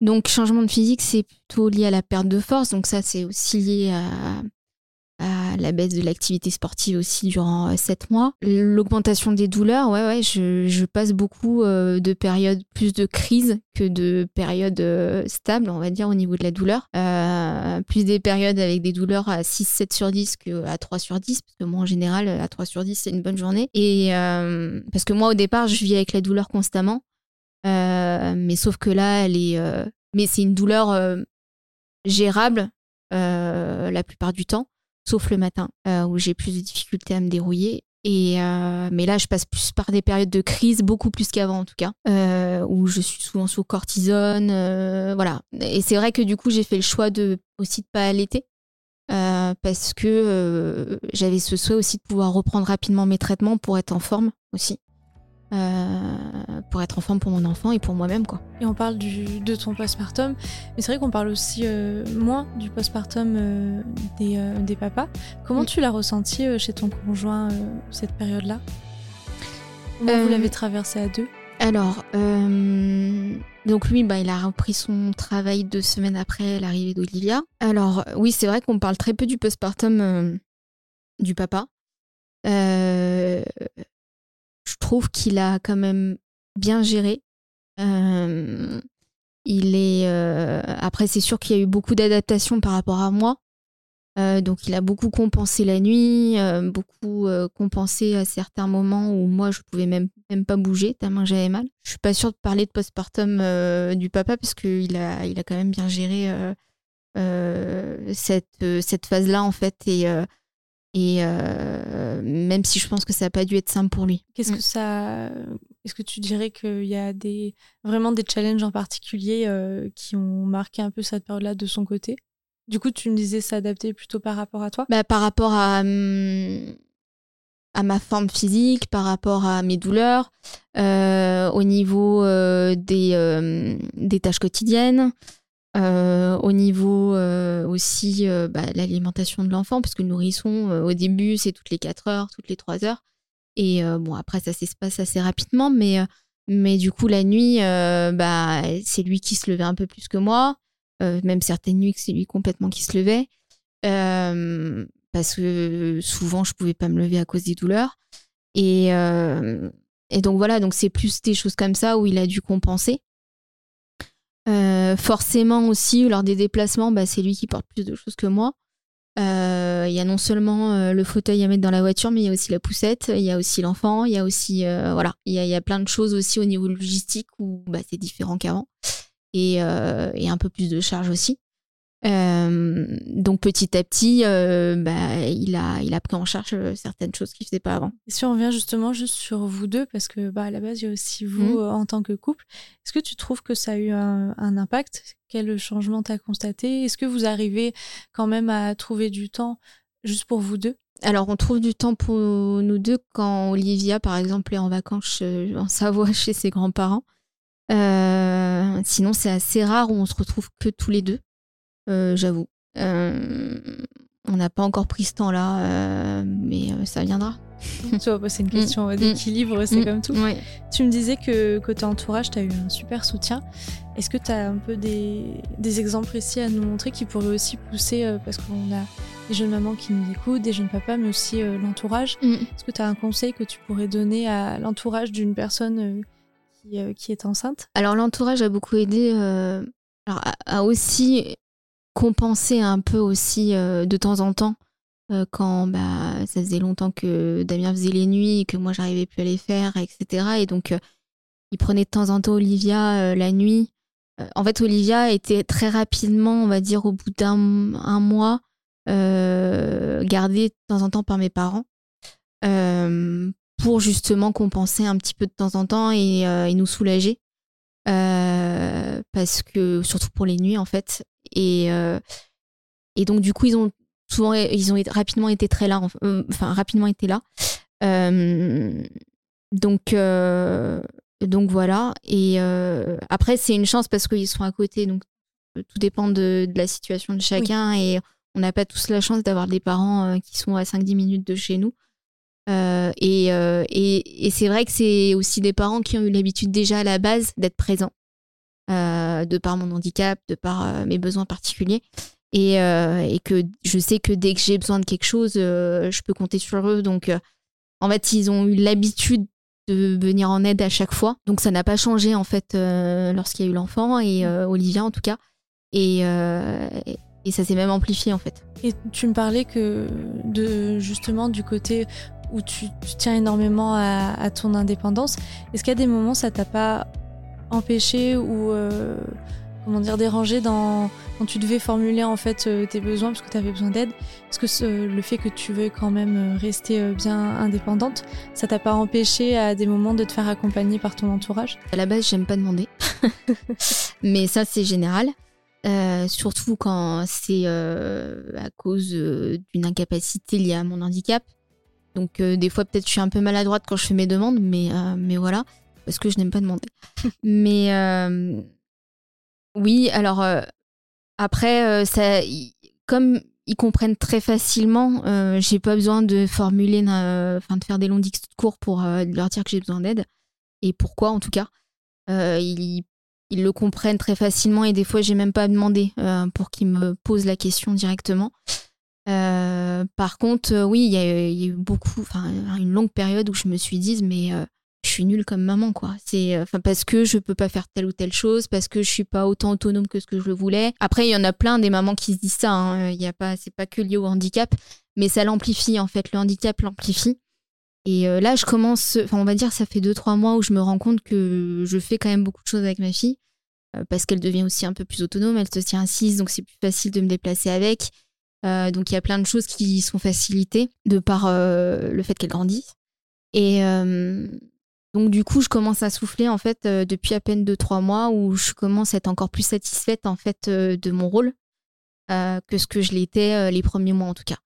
Donc, changement de physique, c'est plutôt lié à la perte de force. Donc ça, c'est aussi lié à, à la baisse de l'activité sportive aussi durant sept mois. L'augmentation des douleurs, ouais, ouais, je, je passe beaucoup euh, de périodes plus de crises que de périodes euh, stables, on va dire, au niveau de la douleur. Euh, plus des périodes avec des douleurs à six, sept sur dix qu'à trois sur dix, parce que moi, en général, à trois sur dix, c'est une bonne journée. Et euh, parce que moi, au départ, je vis avec la douleur constamment. Euh, mais sauf que là, elle est... Euh, mais c'est une douleur euh, gérable euh, la plupart du temps. Sauf le matin, euh, où j'ai plus de difficultés à me dérouiller. Et, euh, mais là, je passe plus par des périodes de crise, beaucoup plus qu'avant en tout cas, euh, où je suis souvent sous cortisone. Euh, voilà. Et c'est vrai que du coup, j'ai fait le choix de, aussi de ne pas allaiter, euh, parce que euh, j'avais ce souhait aussi de pouvoir reprendre rapidement mes traitements pour être en forme aussi. Euh, pour être en forme pour mon enfant et pour moi-même, quoi. Et on parle du, de ton postpartum, mais c'est vrai qu'on parle aussi euh, moins du postpartum euh, des, euh, des papas. Comment mmh. tu l'as ressenti euh, chez ton conjoint, euh, cette période-là ? Comment euh, vous l'avez traversée à deux ? Alors, euh, donc lui, bah, il a repris son travail deux semaines après l'arrivée d'Olivia. Alors, oui, c'est vrai qu'on parle très peu du postpartum euh, du papa. Euh... Je trouve qu'il a quand même bien géré. Euh, il est euh, après, c'est sûr qu'il y a eu beaucoup d'adaptations par rapport à moi. Euh, donc, il a beaucoup compensé la nuit, euh, beaucoup euh, compensé à certains moments où moi, je ne pouvais même, même pas bouger, tellement j'avais mal. Je ne suis pas sûre de parler de postpartum euh, du papa parce qu'il a, il a quand même bien géré euh, euh, cette, euh, cette phase-là, en fait. Et... Euh, Et euh, même si je pense que ça n'a pas dû être simple pour lui. Qu'est-ce que ça, est-ce que tu dirais qu'il y a des, vraiment des challenges en particulier euh, qui ont marqué un peu cette période-là de son côté ? Du coup, tu me disais s'adapter plutôt par rapport à toi ? Bah, par rapport à, hum, à ma forme physique, par rapport à mes douleurs, euh, au niveau euh, des, euh, des tâches quotidiennes. Euh, au niveau euh, aussi euh, bah, l'alimentation de l'enfant, parce que le nourrisson, euh, au début, c'est toutes les quatre heures, toutes les trois heures. Et euh, bon, après, ça s'espace assez rapidement, mais, euh, mais du coup, la nuit, euh, bah, c'est lui qui se levait un peu plus que moi. Euh, même certaines nuits, c'est lui complètement qui se levait. Euh, parce que souvent, je ne pouvais pas me lever à cause des douleurs. Et, euh, et donc, voilà, donc c'est plus des choses comme ça où il a dû compenser. Euh, forcément aussi, lors des déplacements, bah, c'est lui qui porte plus de choses que moi. Il euh, y a non seulement euh, le fauteuil à mettre dans la voiture, mais il y a aussi la poussette, il y a aussi l'enfant, il y a aussi... Euh, voilà, il y a, y a plein de choses aussi au niveau logistique où bah, c'est différent qu'avant. Et, euh, et un peu plus de charge aussi. Euh, donc petit à petit, euh, bah, il a, il a pris en charge certaines choses qu'il ne faisait pas avant. Si on revient justement juste sur vous deux, parce que bah, à la base il y a aussi vous mmh. euh, en tant que couple, est-ce que tu trouves que ça a eu un, un impact ? Quel changement t'as constaté ? Est-ce que vous arrivez quand même à trouver du temps juste pour vous deux ? Alors on trouve du temps pour nous deux quand Olivia par exemple est en vacances en Savoie chez ses grands-parents. Euh, sinon c'est assez rare où on se retrouve que tous les deux. Euh, j'avoue, euh, on n'a pas encore pris ce temps-là, euh, mais euh, ça viendra. Tu vois, c'est une question d'équilibre, c'est comme tout. Ouais. Tu me disais que côté entourage, tu as eu un super soutien. Est-ce que tu as un peu des, des exemples précis à nous montrer qui pourraient aussi pousser, euh, parce qu'on a des jeunes mamans qui nous écoutent, des jeunes papas, mais aussi euh, l'entourage. Mm. Est-ce que tu as un conseil que tu pourrais donner à l'entourage d'une personne euh, qui, euh, qui est enceinte ? Alors l'entourage a beaucoup aidé, euh, alors, a, a aussi... compenser un peu aussi euh, de temps en temps euh, quand bah, ça faisait longtemps que Damien faisait les nuits et que moi j'arrivais plus à les faire, et cetera. Et donc euh, il prenait de temps en temps Olivia euh, la nuit. Euh, en fait Olivia était très rapidement, on va dire au bout d'un un mois, euh, gardée de temps en temps par mes parents euh, pour justement compenser un petit peu de temps en temps et, euh, et nous soulager. Euh, parce que surtout pour les nuits en fait et euh, et donc du coup ils ont souvent ils ont rapidement été très là euh, enfin rapidement été là euh, donc euh, donc voilà et euh, après c'est une chance parce qu'ils sont à côté donc tout dépend de, de la situation de chacun oui. Et on n'a pas tous la chance d'avoir des parents euh, qui sont à cinq à dix minutes de chez nous Euh, et, euh, et, et c'est vrai que c'est aussi des parents qui ont eu l'habitude déjà à la base d'être présents, euh, de par mon handicap, de par euh, mes besoins particuliers. et, euh, et que je sais que dès que j'ai besoin de quelque chose, euh, je peux compter sur eux. Donc, euh, en fait, ils ont eu l'habitude de venir en aide à chaque fois. Donc, ça n'a pas changé, en fait, euh, lorsqu'il y a eu l'enfant, et euh, Olivia, en tout cas. Et, euh, et ça s'est même amplifié, en fait. Et tu me parlais que, de, justement, du côté où tu, tu tiens énormément à, à ton indépendance. Est-ce qu'à des moments, ça t'a pas empêché ou euh, comment dire, dérangé dans, quand tu devais formuler en fait euh, tes besoins parce que tu avais besoin d'aide? Est-ce que ce, le fait que tu veuilles quand même rester euh, bien indépendante, ça t'a pas empêché à des moments de te faire accompagner par ton entourage? À la base, j'aime pas demander, mais ça c'est général. Euh, surtout quand c'est euh, à cause euh, d'une incapacité liée à mon handicap. Donc euh, des fois peut-être je suis un peu maladroite quand je fais mes demandes, mais, euh, mais voilà, parce que je n'aime pas demander. mais euh, oui, alors euh, après, euh, ça, y, comme ils comprennent très facilement, euh, j'ai pas besoin de formuler, enfin de faire des longs dictons courts pour euh, leur dire que j'ai besoin d'aide, et pourquoi en tout cas. Euh, ils, ils le comprennent très facilement et des fois j'ai même pas à demander euh, pour qu'ils me posent la question directement. Euh, par contre, euh, oui, il y, y a eu beaucoup, enfin, une longue période où je me suis dit, mais euh, je suis nulle comme maman, quoi. C'est, enfin, euh, parce que je peux pas faire telle ou telle chose, parce que je suis pas autant autonome que ce que je le voulais. Après, il y en a plein des mamans qui se disent ça. Hein. Il y a pas, c'est pas que lié au handicap, mais ça l'amplifie en fait. Le handicap l'amplifie. Et euh, là, je commence, enfin, on va dire, ça fait deux trois mois où je me rends compte que je fais quand même beaucoup de choses avec ma fille, euh, parce qu'elle devient aussi un peu plus autonome. Elle se tient assise, donc c'est plus facile de me déplacer avec. Euh, donc il y a plein de choses qui sont facilitées de par euh, le fait qu'elle grandisse, et euh, donc du coup je commence à souffler en fait euh, depuis à peine deux trois mois où je commence à être encore plus satisfaite en fait euh, de mon rôle euh, que ce que je l'étais euh, les premiers mois en tout cas,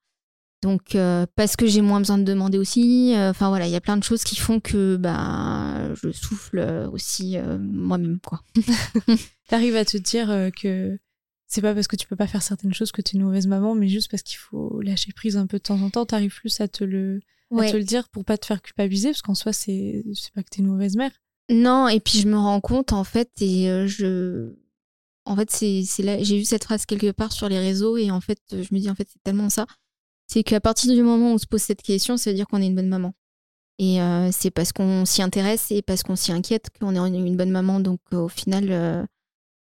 donc euh, parce que j'ai moins besoin de demander aussi, enfin euh, voilà, il y a plein de choses qui font que bah, je souffle aussi euh, moi-même quoi. T'arrives à te dire euh, que c'est pas parce que tu peux pas faire certaines choses que t'es une mauvaise maman, mais juste parce qu'il faut lâcher prise un peu de temps en temps. T'arrives plus à te le, ouais. à te le dire pour pas te faire culpabiliser, parce qu'en soi, c'est, c'est pas que t'es une mauvaise mère. Non, et puis je me rends compte, en fait, et je... En fait, c'est, c'est là... j'ai vu cette phrase quelque part sur les réseaux, et en fait, je me dis, en fait, c'est tellement ça. C'est qu'à partir du moment où on se pose cette question, ça veut dire qu'on est une bonne maman. Et euh, c'est parce qu'on s'y intéresse et parce qu'on s'y inquiète qu'on est une bonne maman. Donc, euh, au final... Euh...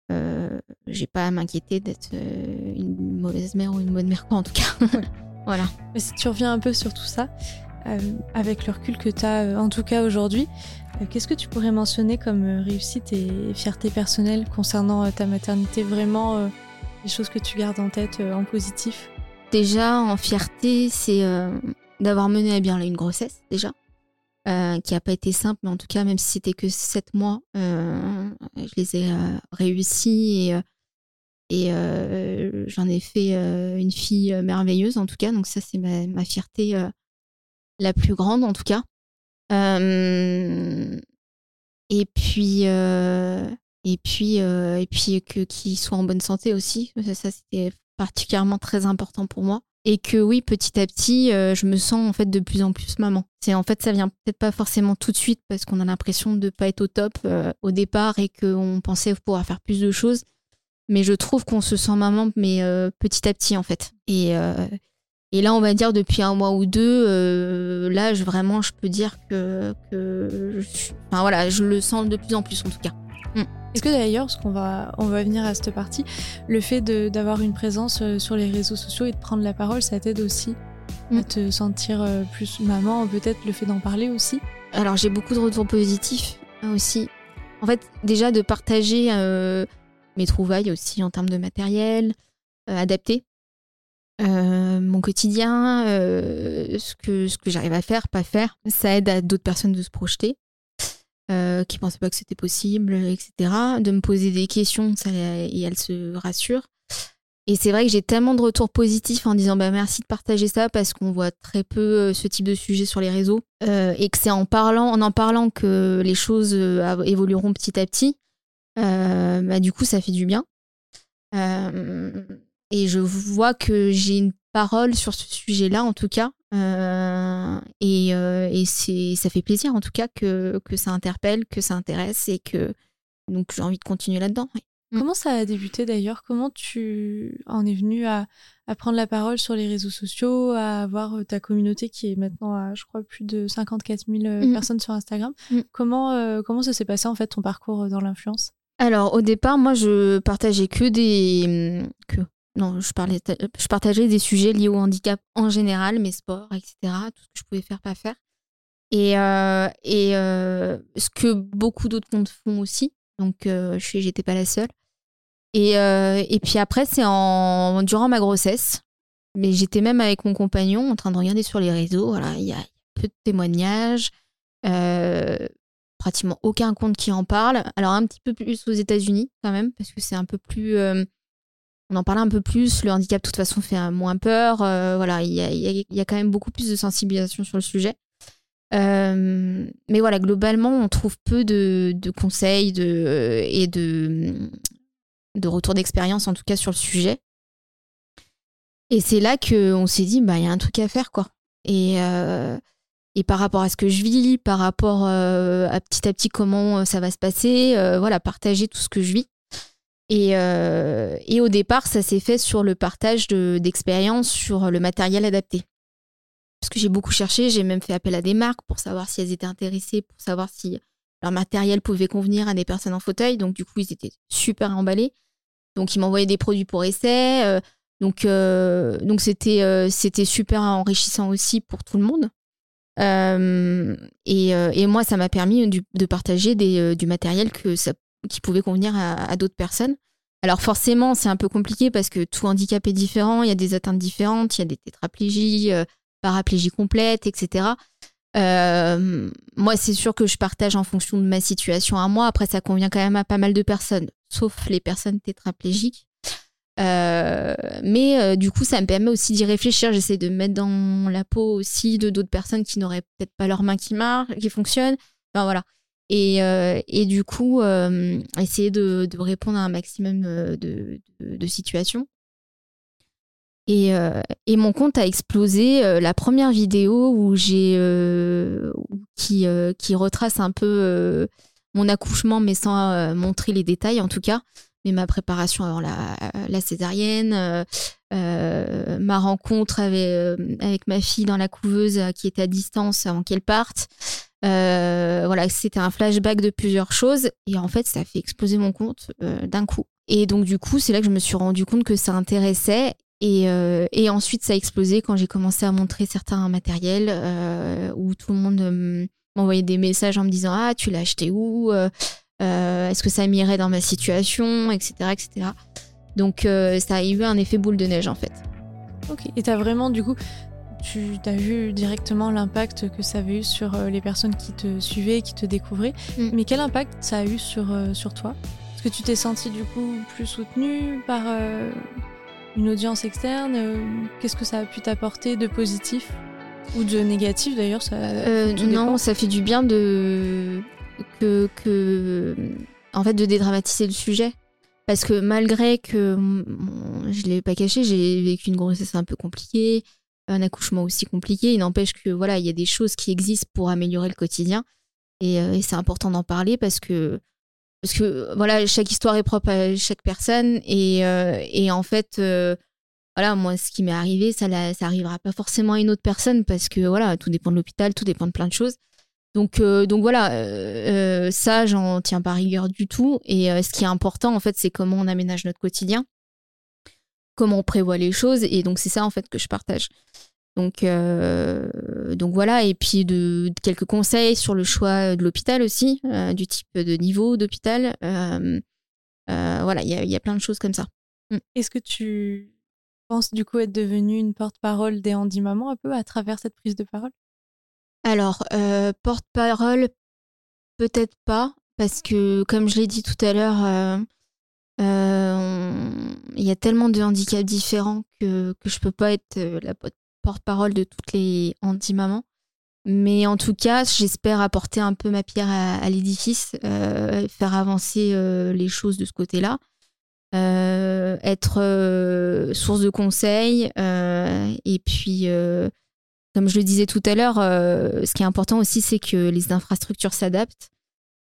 Euh, j'ai pas à m'inquiéter d'être euh, une mauvaise mère ou une bonne mère, quoi, en tout cas. Ouais. Voilà. Mais si tu reviens un peu sur tout ça, euh, avec le recul que t'as euh, en tout cas aujourd'hui, euh, qu'est-ce que tu pourrais mentionner comme euh, réussite et fierté personnelle concernant euh, ta maternité, vraiment euh, les choses que tu gardes en tête euh, en positif? Déjà, en fierté, c'est euh, d'avoir mené à bien là, une grossesse, déjà. Euh, qui n'a pas été simple, mais en tout cas, même si c'était que sept mois, euh, je les ai euh, réussis et, et euh, j'en ai fait euh, une fille merveilleuse, en tout cas. Donc ça, c'est ma, ma fierté euh, la plus grande, en tout cas. Euh, et puis, euh, et puis, euh, et puis que, qu'ils soient en bonne santé aussi. Ça, ça, c'était particulièrement très important pour moi. Et que oui, petit à petit, euh, je me sens en fait de plus en plus maman. C'est en fait, ça vient peut-être pas forcément tout de suite parce qu'on a l'impression de pas être au top euh, au départ et qu'on pensait pouvoir faire plus de choses. Mais je trouve qu'on se sent maman, mais euh, petit à petit en fait. Et euh, et là, on va dire depuis un mois ou deux, euh, là, je, vraiment, je peux dire que que je suis, enfin voilà, je le sens de plus en plus en tout cas. Mm. Est-ce que d'ailleurs, parce qu'on va, on va venir à cette partie, le fait de, d'avoir une présence sur les réseaux sociaux et de prendre la parole, ça t'aide aussi mmh. à te sentir plus maman, peut-être le fait d'en parler aussi? Alors j'ai beaucoup de retours positifs aussi. En fait, déjà de partager euh, mes trouvailles aussi en termes de matériel, euh, adapté, euh, mon quotidien, euh, ce que, ce que j'arrive à faire, pas faire, ça aide à d'autres personnes de se projeter. Euh, qui pensaient pas que c'était possible, et cetera. De me poser des questions, ça, et elle se rassure. Et c'est vrai que j'ai tellement de retours positifs en disant bah, merci de partager ça, parce qu'on voit très peu ce type de sujet sur les réseaux, euh, et que c'est en parlant, en en parlant que les choses euh, évolueront petit à petit. Euh, bah, du coup, ça fait du bien. Euh, et je vois que j'ai une parole sur ce sujet-là, en tout cas. Euh, et euh, et c'est, ça fait plaisir en tout cas que, que ça interpelle, que ça intéresse et que donc j'ai envie de continuer là-dedans. Oui. Mmh. Comment ça a débuté d'ailleurs ? Comment tu en es venue à, à prendre la parole sur les réseaux sociaux, à avoir ta communauté qui est maintenant à, je crois, plus de cinquante-quatre mille mmh. personnes sur Instagram. Mmh. Comment, euh, comment ça s'est passé en fait ton parcours dans l'influence ? Alors au départ, moi je partageais que des... Que... Non, je, parlais, je partageais des sujets liés au handicap en général, mes sports, et cetera, tout ce que je pouvais faire, pas faire. Et, euh, et euh, ce que beaucoup d'autres comptes font aussi. Donc, euh, je n'étais pas la seule. Et, euh, et puis après, c'est en, durant ma grossesse. Mais j'étais même avec mon compagnon en train de regarder sur les réseaux. Voilà, il y a peu de témoignages. Euh, pratiquement aucun compte qui en parle. Alors, un petit peu plus aux États-Unis quand même, parce que c'est un peu plus... Euh, on en parlait un peu plus. Le handicap, de toute façon, fait moins peur. Euh, voilà, il y a, y a, y a quand même beaucoup plus de sensibilisation sur le sujet. Euh, mais voilà, globalement, on trouve peu de, de conseils de, et de, de retours d'expérience, en tout cas sur le sujet. Et c'est là qu'on s'est dit, bah, y a un truc à faire, quoi. Et, euh, et par rapport à ce que je vis, par rapport euh, à petit à petit comment ça va se passer, euh, voilà, partager tout ce que je vis. Et, euh, et au départ, ça s'est fait sur le partage de, d'expériences sur le matériel adapté. Parce que j'ai beaucoup cherché, j'ai même fait appel à des marques pour savoir si elles étaient intéressées, pour savoir si leur matériel pouvait convenir à des personnes en fauteuil. Donc, du coup, ils étaient super emballés. Donc, ils m'envoyaient des produits pour essai. Euh, donc, euh, donc c'était, euh, c'était super enrichissant aussi pour tout le monde. Euh, et, euh, et moi, ça m'a permis du, de partager des, euh, du matériel que ça, qui pouvait convenir à, à d'autres personnes. Alors forcément, c'est un peu compliqué parce que tout handicap est différent, il y a des atteintes différentes, il y a des tétraplégies, euh, paraplégie complète, et cetera. Euh, moi, c'est sûr que je partage en fonction de ma situation à moi. Après, ça convient quand même à pas mal de personnes, sauf les personnes tétraplégiques. Euh, mais euh, du coup, ça me permet aussi d'y réfléchir. J'essaie de me mettre dans la peau aussi de d'autres personnes qui n'auraient peut-être pas leurs mains qui marchent, qui fonctionnent. Enfin, voilà. Et, euh, et du coup, euh, essayer de, de répondre à un maximum de, de, de situations. Et, euh, et mon compte a explosé. Euh, la première vidéo où j'ai euh, qui, euh, qui retrace un peu euh, mon accouchement, mais sans euh, montrer les détails en tout cas, mais ma préparation avant la, la césarienne, euh, euh, ma rencontre avec, euh, avec ma fille dans la couveuse qui était à distance avant qu'elle parte. Euh, voilà, c'était un flashback de plusieurs choses. Et en fait, ça a fait exploser mon compte euh, d'un coup. Et donc du coup, c'est là que je me suis rendu compte que ça intéressait. Et, euh, et ensuite, ça a explosé quand j'ai commencé à montrer certains matériels euh, où tout le monde euh, m'envoyait des messages en me disant « Ah, tu l'as acheté où ? euh, Est-ce que ça m'irait dans ma situation ?» et cetera et cetera. Donc, euh, ça a eu un effet boule de neige, en fait. Ok. Et t'as vraiment, du coup, tu as vu directement l'impact que ça avait eu sur les personnes qui te suivaient, qui te découvraient. Mmh. Mais quel impact ça a eu sur, sur toi ? Est-ce que tu t'es sentie, du coup, plus soutenue par... Euh... une audience externe, euh, qu'est-ce que ça a pu t'apporter de positif ou de négatif d'ailleurs ça, euh, Non, ça fait du bien de que, que en fait de dédramatiser le sujet parce que malgré que bon, je l'ai pas caché, j'ai vécu une grossesse un peu compliquée, un accouchement aussi compliqué. Il n'empêche que voilà, il y a des choses qui existent pour améliorer le quotidien et, et c'est important d'en parler parce que. Parce que voilà, chaque histoire est propre à chaque personne et, euh, et en fait, euh, voilà, moi, ce qui m'est arrivé, ça n'arrivera pas forcément à une autre personne parce que voilà, tout dépend de l'hôpital, tout dépend de plein de choses. Donc, euh, donc voilà, euh, ça, j'en tiens pas rigueur du tout. Et euh, ce qui est important, en fait, c'est comment on aménage notre quotidien, comment on prévoit les choses. Et donc, c'est ça, en fait, que je partage. Donc, euh, donc voilà, et puis de, de quelques conseils sur le choix de l'hôpital aussi, euh, du type de niveau d'hôpital. Euh, euh, voilà, il y, y a plein de choses comme ça. Mm. Est-ce que tu penses du coup être devenue une porte-parole des handi-mamans un peu à travers cette prise de parole ? Alors, euh, porte-parole, peut-être pas, parce que comme je l'ai dit tout à l'heure, euh, euh, on... y a tellement de handicaps différents que, que je peux pas être euh, la porte porte-parole de toutes les handi-mamans. Mais en tout cas, j'espère apporter un peu ma pierre à, à l'édifice, euh, faire avancer euh, les choses de ce côté-là, euh, être euh, source de conseils. Euh, et puis, euh, comme je le disais tout à l'heure, euh, ce qui est important aussi, c'est que les infrastructures s'adaptent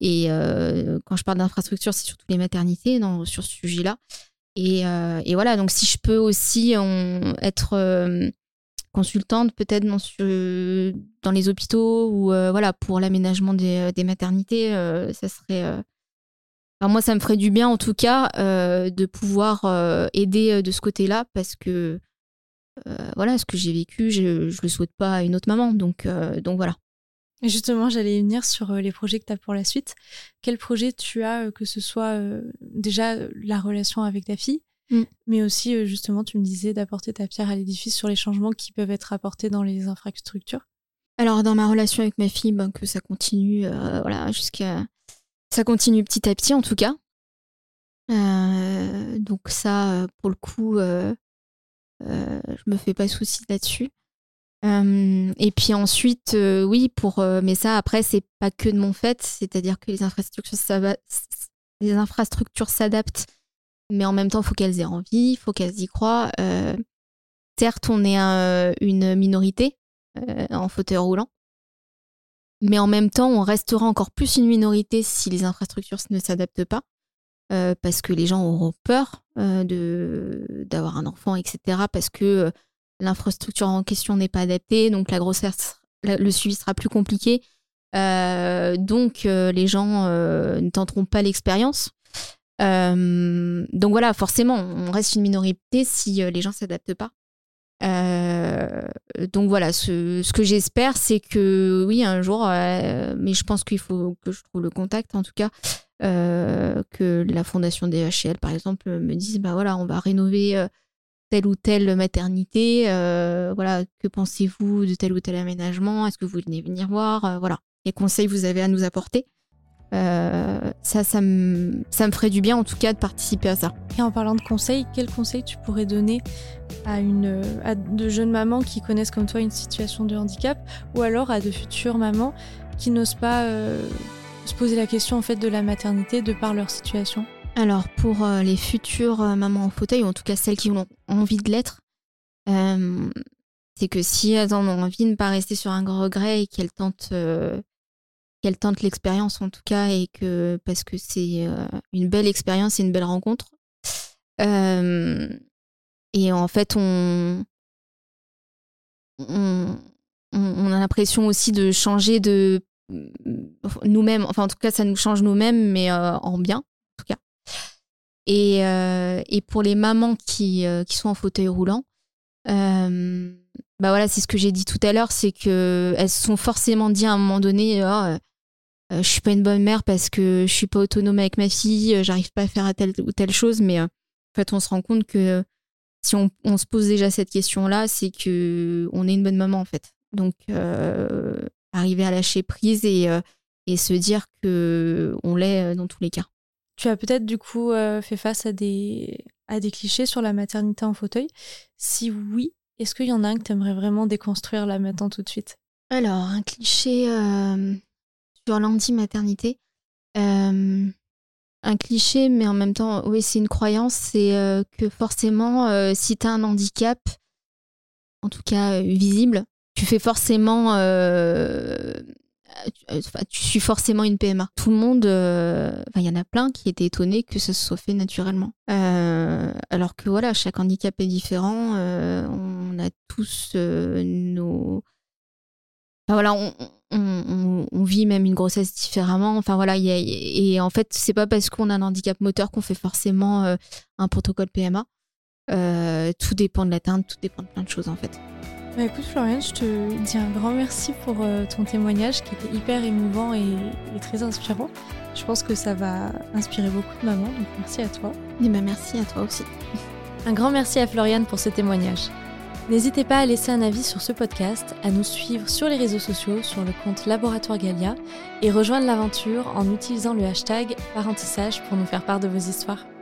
Et euh, quand je parle d'infrastructure, c'est surtout les maternités dans, sur ce sujet-là. Et, euh, et voilà, donc si je peux aussi on, être euh, consultante peut-être dans, ce, dans les hôpitaux ou euh, voilà, pour l'aménagement des, des maternités, euh, ça serait... Euh, enfin, moi, ça me ferait du bien en tout cas euh, de pouvoir euh, aider de ce côté-là parce que euh, voilà, ce que j'ai vécu, je ne le souhaite pas à une autre maman. Donc, euh, donc voilà. Justement, j'allais venir sur les projets que tu as pour la suite. Quel projet tu as, que ce soit euh, déjà la relation avec ta fille, mm. mais aussi, euh, justement, tu me disais d'apporter ta pierre à l'édifice sur les changements qui peuvent être apportés dans les infrastructures. Alors, dans ma relation avec ma fille, ben, que ça continue, euh, voilà, jusqu'à... Ça continue petit à petit, en tout cas. Euh, donc ça, pour le coup, euh, euh, je me fais pas souci là-dessus. Euh, et puis ensuite, euh, oui, pour, euh, mais ça, après, c'est pas que de mon fait, c'est-à-dire que les infrastructures, ça va, les infrastructures s'adaptent, mais en même temps, il faut qu'elles aient envie, il faut qu'elles y croient. Euh, certes, on est un, une minorité euh, en fauteuil roulant, mais en même temps, on restera encore plus une minorité si les infrastructures ne s'adaptent pas, euh, parce que les gens auront peur euh, de, d'avoir un enfant, et cetera, parce que... Euh, l'infrastructure en question n'est pas adaptée, donc la grossesse, la, le suivi sera plus compliqué. Euh, donc, euh, les gens euh, ne tenteront pas l'expérience. Euh, donc voilà, forcément, on reste une minorité si euh, les gens ne s'adaptent pas. Euh, donc voilà, ce, ce que j'espère, c'est que oui, un jour, euh, mais je pense qu'il faut que je trouve le contact, en tout cas, euh, que la fondation D H L, par exemple, me dise, bah voilà, on va rénover... Euh, telle ou telle maternité, euh, voilà, que pensez-vous de tel ou tel aménagement, est-ce que vous venez venir voir, euh, voilà, quels conseils vous avez à nous apporter, euh, ça, ça me, ça me ferait du bien en tout cas de participer à ça. Et en parlant de conseils, quels conseils tu pourrais donner à, une, à de jeunes mamans qui connaissent comme toi une situation de handicap, ou alors à de futures mamans qui n'osent pas euh, se poser la question en fait de la maternité de par leur situation? Alors, pour euh, les futures euh, mamans en fauteuil, ou en tout cas celles qui ont envie de l'être, euh, c'est que si elles en ont envie, ne pas rester sur un regret et qu'elles tentent, euh, qu'elles tentent l'expérience en tout cas, et que, parce que c'est euh, une belle expérience et une belle rencontre. Euh, et en fait, on, on, on a l'impression aussi de changer de nous-mêmes, enfin en tout cas ça nous change nous-mêmes, mais euh, en bien. Et, euh, et pour les mamans qui, euh, qui sont en fauteuil roulant, euh, bah voilà, c'est ce que j'ai dit tout à l'heure, c'est qu'elles se sont forcément dit à un moment donné, oh, euh, je suis pas une bonne mère parce que je suis pas autonome avec ma fille, j'arrive pas à faire à telle ou telle chose, mais euh, en fait on se rend compte que si on, on se pose déjà cette question-là, c'est que on est une bonne maman en fait. Donc euh, arriver à lâcher prise et, euh, et se dire que on l'est dans tous les cas. Tu as peut-être du coup euh, fait face à des, à des clichés sur la maternité en fauteuil. Si oui, est-ce qu'il y en a un que tu aimerais vraiment déconstruire là maintenant tout de suite? Alors, un cliché euh, sur l'anti-maternité. Euh, un cliché, mais en même temps, oui, c'est une croyance, c'est euh, que forcément, euh, si tu as un handicap, en tout cas euh, visible, tu fais forcément... Euh, Tu, tu suis forcément une P M A. Tout le monde, euh, enfin, il y en a plein qui étaient étonnés que ça se soit fait naturellement. Euh, alors que voilà, chaque handicap est différent. Euh, on a tous euh, nos. Enfin voilà, on, on, on, on vit même une grossesse différemment. Enfin voilà, y a, y a, et en fait, c'est pas parce qu'on a un handicap moteur qu'on fait forcément euh, un protocole P M A. Euh, tout dépend de l'atteinte, tout dépend de plein de choses en fait. Bah écoute Floriane, je te dis un grand merci pour euh, ton témoignage qui était hyper émouvant et, et très inspirant. Je pense que ça va inspirer beaucoup de mamans, donc merci à toi. Et bah merci à toi aussi. Un grand merci à Floriane pour ce témoignage. N'hésitez pas à laisser un avis sur ce podcast, à nous suivre sur les réseaux sociaux, sur le compte Laboratoire Gallia et rejoindre l'aventure en utilisant le hashtag Parentissage pour nous faire part de vos histoires.